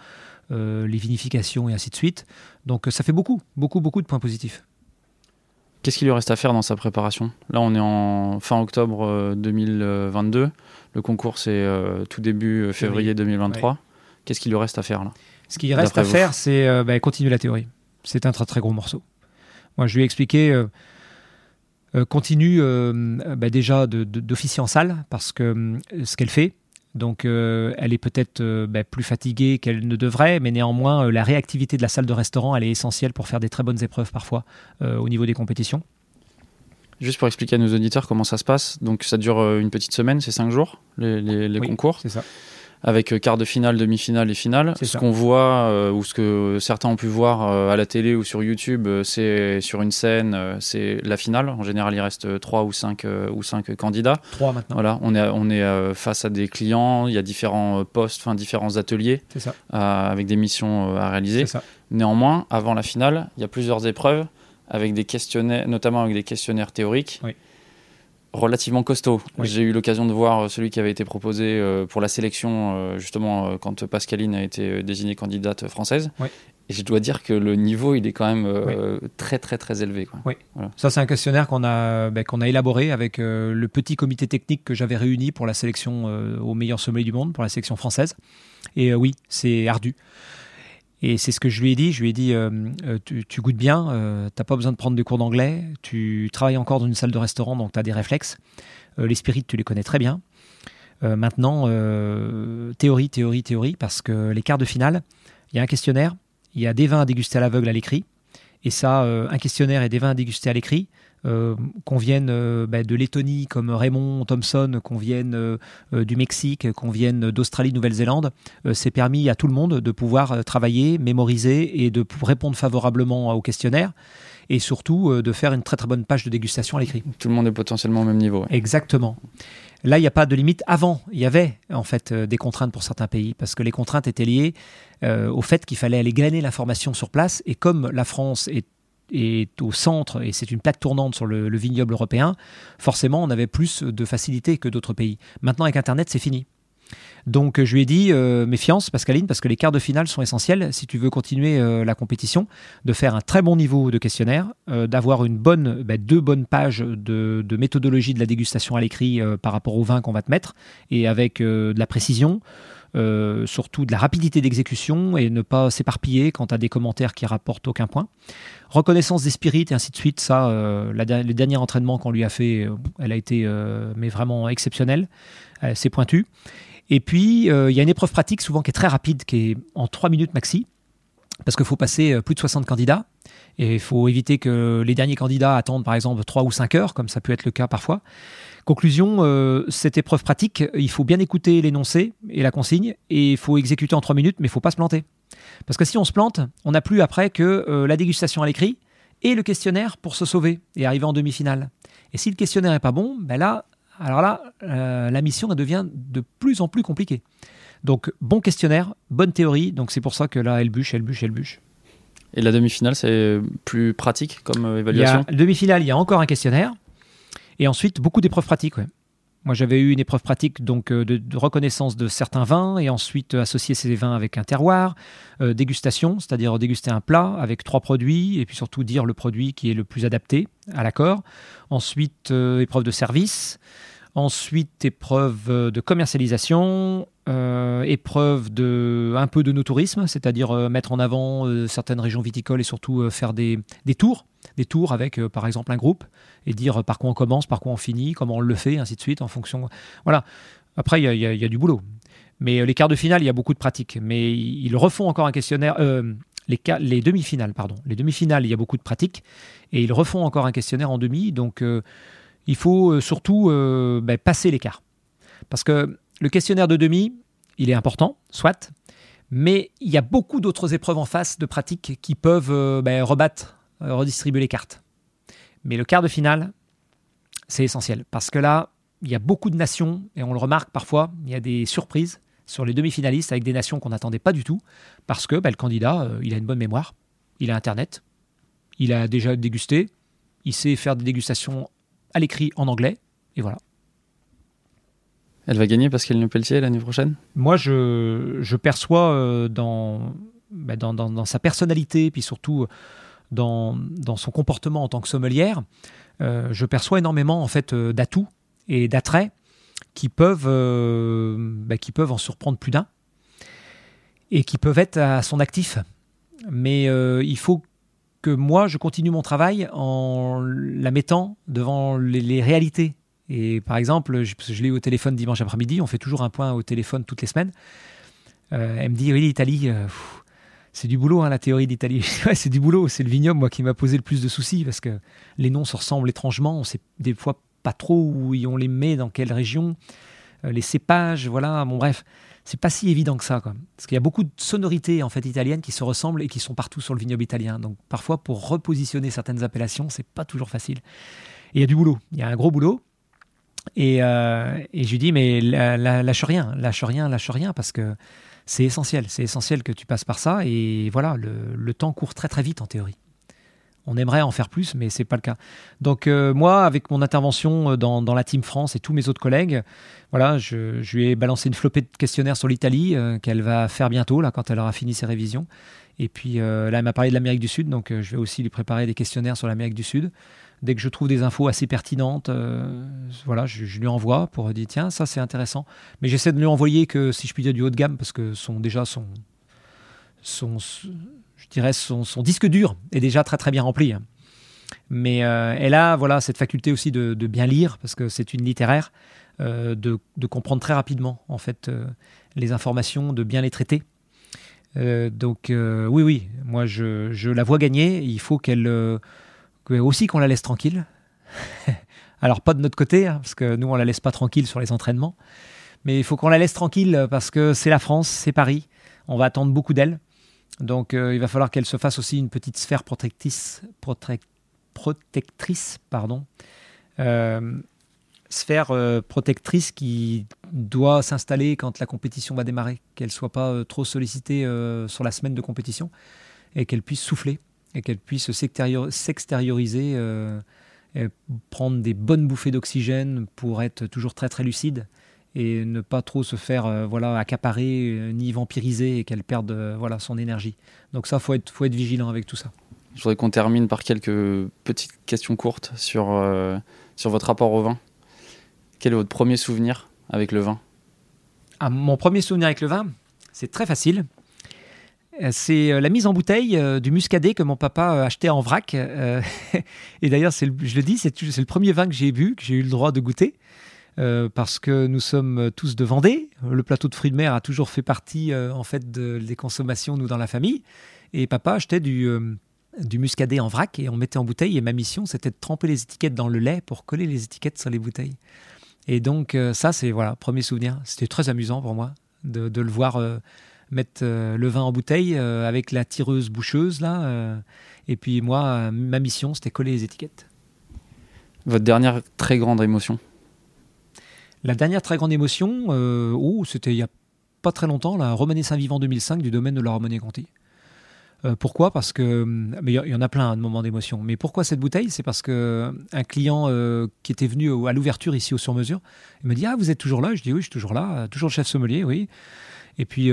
les vinifications et ainsi de suite. Donc ça fait beaucoup, beaucoup, beaucoup de points positifs. Qu'est-ce qu'il lui reste à faire dans sa préparation ? Là, on est en fin octobre 2022. Le concours, c'est tout début février 2023. Ouais. Qu'est-ce qu'il lui reste à faire là ? Ce qu'il reste à faire, c'est continuer la théorie. C'est un très très gros morceau. Moi, je lui ai expliqué, continue déjà d'officier en salle, parce que ce qu'elle fait, donc elle est peut-être plus fatiguée qu'elle ne devrait, mais néanmoins, la réactivité de la salle de restaurant, elle est essentielle pour faire des très bonnes épreuves parfois au niveau des compétitions. Juste pour expliquer à nos auditeurs comment ça se passe, donc ça dure une petite semaine, c'est 5 jours, les concours. C'est ça. avec quart de finale, demi-finale et finale. C'est ce qu'on voit ou ce que certains ont pu voir à la télé ou sur YouTube, c'est sur une scène, c'est la finale. En général, il reste 3 ou 5 candidats. 3 maintenant. Voilà, on est face à des clients, il y a différents postes, enfin différents ateliers avec des missions à réaliser. Néanmoins, avant la finale, il y a plusieurs épreuves avec des questionnaires, notamment avec des questionnaires théoriques. Oui. Relativement costaud. Oui. J'ai eu l'occasion de voir celui qui avait été proposé pour la sélection, justement, quand Pascaline a été désignée candidate française. Oui. Et je dois dire que le niveau, il est quand même très, très, très élevé. Quoi. Oui. Voilà. Ça, c'est un questionnaire qu'on a élaboré avec le petit comité technique que j'avais réuni pour la sélection au meilleur sommelier du monde, pour la sélection française. Et oui, c'est ardu. Et c'est ce que je lui ai dit. Je lui ai dit, tu goûtes bien, tu n'as pas besoin de prendre de cours d'anglais, tu travailles encore dans une salle de restaurant, donc tu as des réflexes. Les spirites, tu les connais très bien. Maintenant, théorie, parce que les quarts de finale, il y a un questionnaire, il y a des vins à déguster à l'aveugle à l'écrit. Et ça, un questionnaire et des vins à déguster à l'écrit, qu'on vienne de Lettonie comme Raymond Thompson, qu'on vienne du Mexique, qu'on vienne d'Australie, Nouvelle-Zélande, c'est permis à tout le monde de pouvoir travailler, mémoriser et de répondre favorablement au questionnaire et surtout de faire une très très bonne page de dégustation à l'écrit. Tout le monde est potentiellement au même niveau. Ouais. Exactement. Là, il n'y a pas de limite. Avant, il y avait en fait des contraintes pour certains pays parce que les contraintes étaient liées au fait qu'il fallait aller glaner l'information sur place et comme la France est au centre, et c'est une plaque tournante sur le vignoble européen, forcément, on avait plus de facilité que d'autres pays. Maintenant, avec Internet, c'est fini. Donc, je lui ai dit, méfiance, Pascaline, parce que les quarts de finale sont essentiels, si tu veux continuer la compétition, de faire un très bon niveau de questionnaire, d'avoir une bonne, 2 bonnes pages de méthodologie de la dégustation à l'écrit par rapport au vin qu'on va te mettre, et avec de la précision, surtout de la rapidité d'exécution et ne pas s'éparpiller quand tu as des commentaires qui rapportent aucun point. Reconnaissance des spirites et ainsi de suite, ça, les derniers entraînements qu'on lui a fait, elle a été mais vraiment exceptionnelle, c'est pointu. Et puis, il y a une épreuve pratique souvent qui est très rapide, qui est en 3 minutes maxi, parce qu'il faut passer plus de 60 candidats. Et il faut éviter que les derniers candidats attendent par exemple 3 ou 5 heures, comme ça peut être le cas parfois. Conclusion, cette épreuve pratique, il faut bien écouter l'énoncé et la consigne, et il faut exécuter en 3 minutes, mais il ne faut pas se planter. Parce que si on se plante, on n'a plus après que la dégustation à l'écrit et le questionnaire pour se sauver et arriver en demi-finale. Et si le questionnaire n'est pas bon, la mission devient de plus en plus compliquée. Donc, bon questionnaire, bonne théorie, donc c'est pour ça que là, elle bûche. Et la demi-finale, c'est plus pratique comme évaluation ? Demi-finale, il y a encore un questionnaire. Et ensuite, beaucoup d'épreuves pratiques. Ouais. Moi, j'avais eu une épreuve pratique donc, de reconnaissance de certains vins et ensuite associer ces vins avec un terroir. Dégustation, c'est-à-dire déguster un plat avec 3 produits et puis surtout dire le produit qui est le plus adapté à l'accord. Ensuite, épreuve de service. Ensuite, épreuve de commercialisation, épreuve un peu de no-tourisme, c'est-à-dire mettre en avant certaines régions viticoles et surtout faire des tours avec par exemple un groupe et dire par quoi on commence, par quoi on finit, comment on le fait, ainsi de suite, en fonction... Voilà. Après, il y a du boulot. Mais les quarts de finale, il y a beaucoup de pratiques. Mais ils refont encore un questionnaire... les demi-finales, pardon. Les demi-finales, il y a beaucoup de pratiques. Et ils refont encore un questionnaire en demi, donc... il faut surtout passer l'écart. Parce que le questionnaire de demi, il est important, soit, mais il y a beaucoup d'autres épreuves en face de pratiques qui peuvent rebattre, redistribuer les cartes. Mais le quart de finale, c'est essentiel. Parce que là, il y a beaucoup de nations, et on le remarque parfois, il y a des surprises sur les demi-finalistes avec des nations qu'on n'attendait pas du tout, parce que le candidat, il a une bonne mémoire, il a Internet, il a déjà dégusté, il sait faire des dégustations à l'écrit en anglais, et voilà. Elle va gagner Pascaline Le Pelletier l'année prochaine ? Moi, je perçois dans sa personnalité, puis surtout dans son comportement en tant que sommelière, je perçois énormément en fait, d'atouts et d'attraits qui peuvent en surprendre plus d'un et qui peuvent être à son actif. Mais il faut que moi, je continue mon travail en la mettant devant les réalités. Et par exemple, je l'ai eu au téléphone dimanche après-midi, on fait toujours un point au téléphone toutes les semaines. Elle me dit, oui, l'Italie, c'est du boulot, hein, la théorie d'Italie. Ouais, c'est du boulot, c'est le vignoble, moi, qui m'a posé le plus de soucis, parce que les noms se ressemblent étrangement, on sait des fois pas trop où on les met, dans quelle région, les cépages, voilà, bon bref. c'est pas si évident que ça, quoi. Parce qu'il y a beaucoup de sonorités en fait italiennes qui se ressemblent et qui sont partout sur le vignoble italien. Donc parfois pour repositionner certaines appellations, c'est pas toujours facile. Et il y a du boulot, il y a un gros boulot. Et je lui dis mais lâche rien parce que c'est essentiel que tu passes par ça. Et voilà, le temps court très très vite en théorie. On aimerait en faire plus, mais ce n'est pas le cas. Donc moi, avec mon intervention dans la Team France et tous mes autres collègues, voilà, je lui ai balancé une flopée de questionnaires sur l'Italie qu'elle va faire bientôt, là, quand elle aura fini ses révisions. Et puis là, elle m'a parlé de l'Amérique du Sud, donc je vais aussi lui préparer des questionnaires sur l'Amérique du Sud. Dès que je trouve des infos assez pertinentes, voilà, je lui envoie pour dire « Tiens, ça c'est intéressant ». Mais j'essaie de lui envoyer que, si je puis dire, du haut de gamme, parce que son disque dur est déjà très très bien rempli. Mais elle a voilà, cette faculté aussi de bien lire, parce que c'est une littéraire, de comprendre très rapidement en fait, les informations, de bien les traiter. Donc oui, moi je la vois gagner. Il faut aussi qu'on la laisse tranquille. Alors pas de notre côté, hein, parce que nous on la laisse pas tranquille sur les entraînements. Mais il faut qu'on la laisse tranquille parce que c'est la France, c'est Paris. On va attendre beaucoup d'elle. Donc, il va falloir qu'elle se fasse aussi une petite sphère protectrice. Sphère protectrice qui doit s'installer quand la compétition va démarrer, qu'elle ne soit pas trop sollicitée sur la semaine de compétition et qu'elle puisse souffler et qu'elle puisse s'extérioriser, et prendre des bonnes bouffées d'oxygène pour être toujours très, très lucide. Et ne pas trop se faire accaparer ni vampiriser et qu'elle perde son énergie. Donc ça, faut être vigilant avec tout ça. Je voudrais qu'on termine par quelques petites questions courtes sur votre rapport au vin. Quel est votre premier souvenir avec le vin ? Ah, mon premier souvenir avec le vin, c'est très facile. C'est la mise en bouteille du muscadet que mon papa achetait en vrac. Et d'ailleurs, c'est le premier vin que j'ai bu, que j'ai eu le droit de goûter. Parce que nous sommes tous de Vendée, le plateau de fruits de mer a toujours fait partie des consommations nous dans la famille, et papa achetait du muscadet en vrac et on mettait en bouteille, et ma mission c'était de tremper les étiquettes dans le lait pour coller les étiquettes sur les bouteilles. Et donc ça c'est premier souvenir, c'était très amusant pour moi de le voir mettre le vin en bouteille avec la tireuse boucheuse là, et puis moi ma mission c'était coller les étiquettes. Votre dernière très grande émotion ? La dernière très grande émotion, c'était il n'y a pas très longtemps, la Romanée-Saint-Vivant 2005 du domaine de la Romanée-Conti. Pourquoi ? Parce que, mais il y en a plein de moments d'émotion. Mais pourquoi cette bouteille ? C'est parce qu'un client qui était venu à l'ouverture ici au Sur Mesure, il m'a dit « Ah, vous êtes toujours là ?» Je dis « Oui, je suis toujours là, toujours le chef sommelier, oui. » Et puis,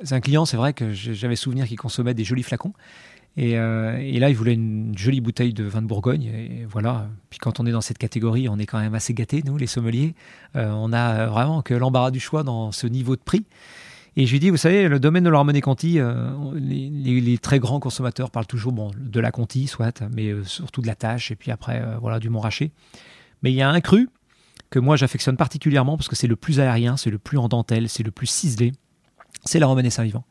c'est un client, c'est vrai que j'avais souvenir qu'il consommait des jolis flacons. Et là, il voulait une jolie bouteille de vin de Bourgogne. Et voilà. Puis quand on est dans cette catégorie, on est quand même assez gâtés, nous, les sommeliers. On a vraiment que l'embarras du choix dans ce niveau de prix. Et je lui dis, vous savez, le domaine de la Romanée-Conti, les très grands consommateurs parlent toujours de la Conti, soit, mais surtout de la Tâche, et puis après, du Montrachet. Mais il y a un cru que moi, j'affectionne particulièrement parce que c'est le plus aérien, c'est le plus en dentelle, c'est le plus ciselé. C'est la Romanée-Saint-Vivant.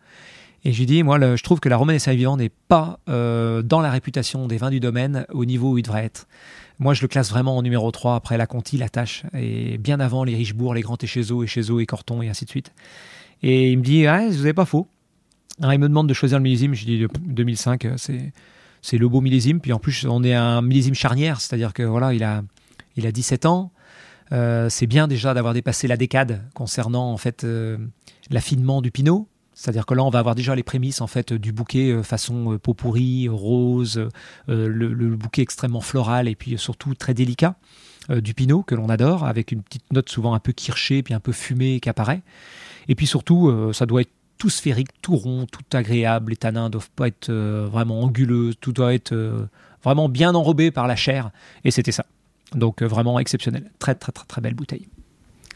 Et je lui dis, moi, je trouve que la Romanée-Saint-Vivant n'est pas dans la réputation des vins du domaine au niveau où il devrait être. Moi, je le classe vraiment en numéro 3, après la Conti, la Tâche, et bien avant les Richebourg, les Grands Échezeaux, et Corton, et ainsi de suite. Et il me dit, ah, vous n'avez pas faux. Alors, il me demande de choisir le millésime, je dis 2005, c'est le beau millésime. Puis en plus, on est à un millésime charnière, c'est-à-dire que il a 17 ans. C'est bien déjà d'avoir dépassé la décade concernant en fait l'affinement du pinot. C'est-à-dire que là, on va avoir déjà les prémices en fait, du bouquet façon pot pourri, rose, le bouquet extrêmement floral et puis surtout très délicat du pinot que l'on adore, avec une petite note souvent un peu kirchée, puis un peu fumée qui apparaît. Et puis surtout, ça doit être tout sphérique, tout rond, tout agréable. Les tanins ne doivent pas être vraiment anguleux, tout doit être vraiment bien enrobé par la chair. Et c'était ça. Donc vraiment exceptionnel. Très, très, très, très belle bouteille.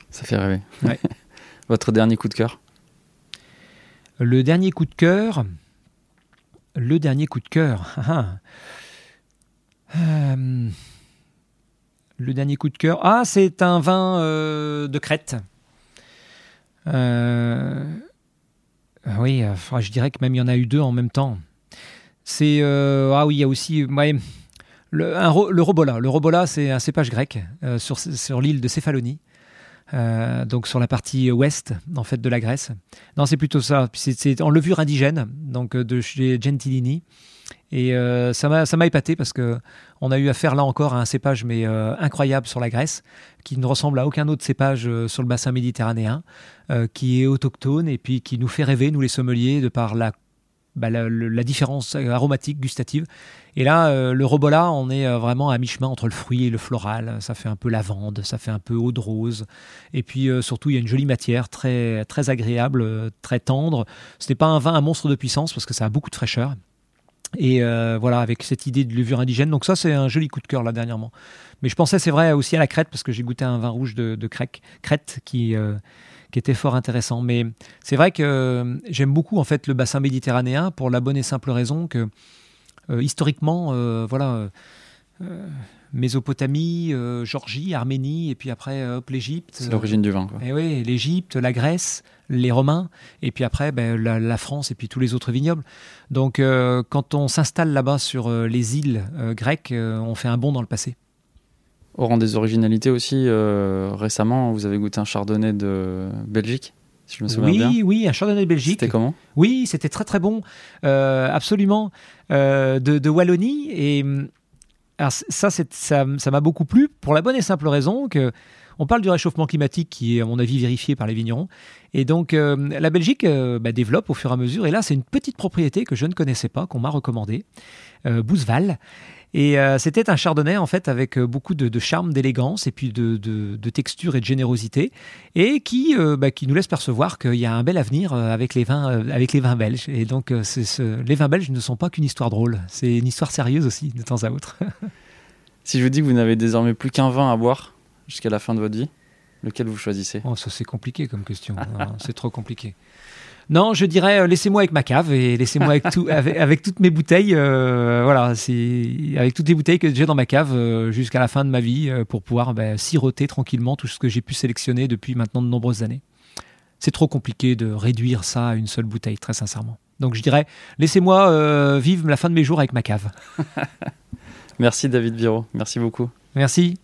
Ça fait rêver. Ouais. Votre dernier coup de cœur ? Le dernier coup de cœur. Ah, c'est un vin de Crète. Oui, je dirais que même il y en a eu deux en même temps. C'est il y a aussi le Robola. Le Robola, c'est un cépage grec sur l'île de Céphalonie. Donc sur la partie ouest en fait de la Grèce. Non, c'est plutôt ça. C'est en levure indigène, donc de chez Gentilini. Et ça m'a épaté parce que on a eu affaire là encore à un cépage mais incroyable sur la Grèce, qui ne ressemble à aucun autre cépage sur le bassin méditerranéen, qui est autochtone et puis qui nous fait rêver, nous les sommeliers, de par la différence aromatique, gustative. Et là, le Robola, on est vraiment à mi-chemin entre le fruit et le floral. Ça fait un peu lavande, ça fait un peu eau de rose. Et puis surtout, il y a une jolie matière, très, très agréable, très tendre. Ce n'est pas un vin, un monstre de puissance, parce que ça a beaucoup de fraîcheur. Et voilà, avec cette idée de levure indigène. Donc ça, c'est un joli coup de cœur, là, dernièrement. Mais je pensais, c'est vrai, aussi à la Crète, parce que j'ai goûté un vin rouge de Crète qui était fort intéressant. Mais c'est vrai que j'aime beaucoup, en fait, le bassin méditerranéen, pour la bonne et simple raison que, historiquement, Mésopotamie, Géorgie, Arménie, et puis après, l'Égypte. C'est l'origine du vin, quoi. Et oui, l'Égypte, la Grèce, les Romains, et puis après, la France, et puis tous les autres vignobles. Donc, quand on s'installe là-bas sur les îles grecques, on fait un bond dans le passé. Au rang des originalités aussi, récemment, vous avez goûté un chardonnay de Belgique, si je me souviens bien. Oui, un chardonnay de Belgique. C'était comment ? Oui, c'était très très bon, absolument, de Wallonie. Et alors, ça m'a beaucoup plu, pour la bonne et simple raison que on parle du réchauffement climatique qui est, à mon avis, vérifié par les vignerons. Et donc, la Belgique développe au fur et à mesure. Et là, c'est une petite propriété que je ne connaissais pas, qu'on m'a recommandée, Bousval. Et c'était un chardonnay, en fait, avec beaucoup de charme, d'élégance, et puis de texture et de générosité, et qui nous laisse percevoir qu'il y a un bel avenir avec les vins belges. Et donc, les vins belges ne sont pas qu'une histoire drôle, c'est une histoire sérieuse aussi, de temps à autre. Si je vous dis que vous n'avez désormais plus qu'un vin à boire jusqu'à la fin de votre vie, lequel vous choisissez ? Oh, ça, c'est compliqué comme question. Non, c'est trop compliqué. Non, je dirais laissez-moi avec ma cave et laissez-moi avec toutes mes bouteilles. Voilà, c'est avec toutes les bouteilles que j'ai dans ma cave jusqu'à la fin de ma vie pour pouvoir siroter tranquillement tout ce que j'ai pu sélectionner depuis maintenant de nombreuses années. C'est trop compliqué de réduire ça à une seule bouteille, très sincèrement. Donc je dirais laissez-moi vivre la fin de mes jours avec ma cave. Merci David Biraud, merci beaucoup. Merci.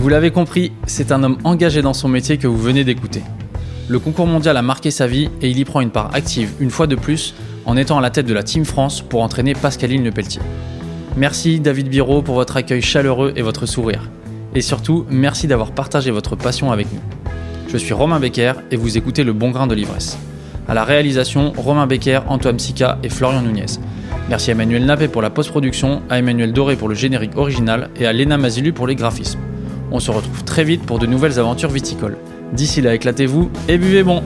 Vous l'avez compris, c'est un homme engagé dans son métier que vous venez d'écouter. Le concours mondial a marqué sa vie et il y prend une part active une fois de plus en étant à la tête de la Team France pour entraîner Pascaline Le Pelletier. Merci David Biraud pour votre accueil chaleureux et votre sourire. Et surtout, merci d'avoir partagé votre passion avec nous. Je suis Romain Becker et vous écoutez Le Bon Grain de l'Ivresse. À la réalisation, Romain Becker, Antoine Psica et Florian Nunez. Merci à Emmanuel Nappé pour la post-production, à Emmanuel Doré pour le générique original et à Léna Mazilu pour les graphismes. On se retrouve très vite pour de nouvelles aventures viticoles. D'ici là, éclatez-vous et buvez bon!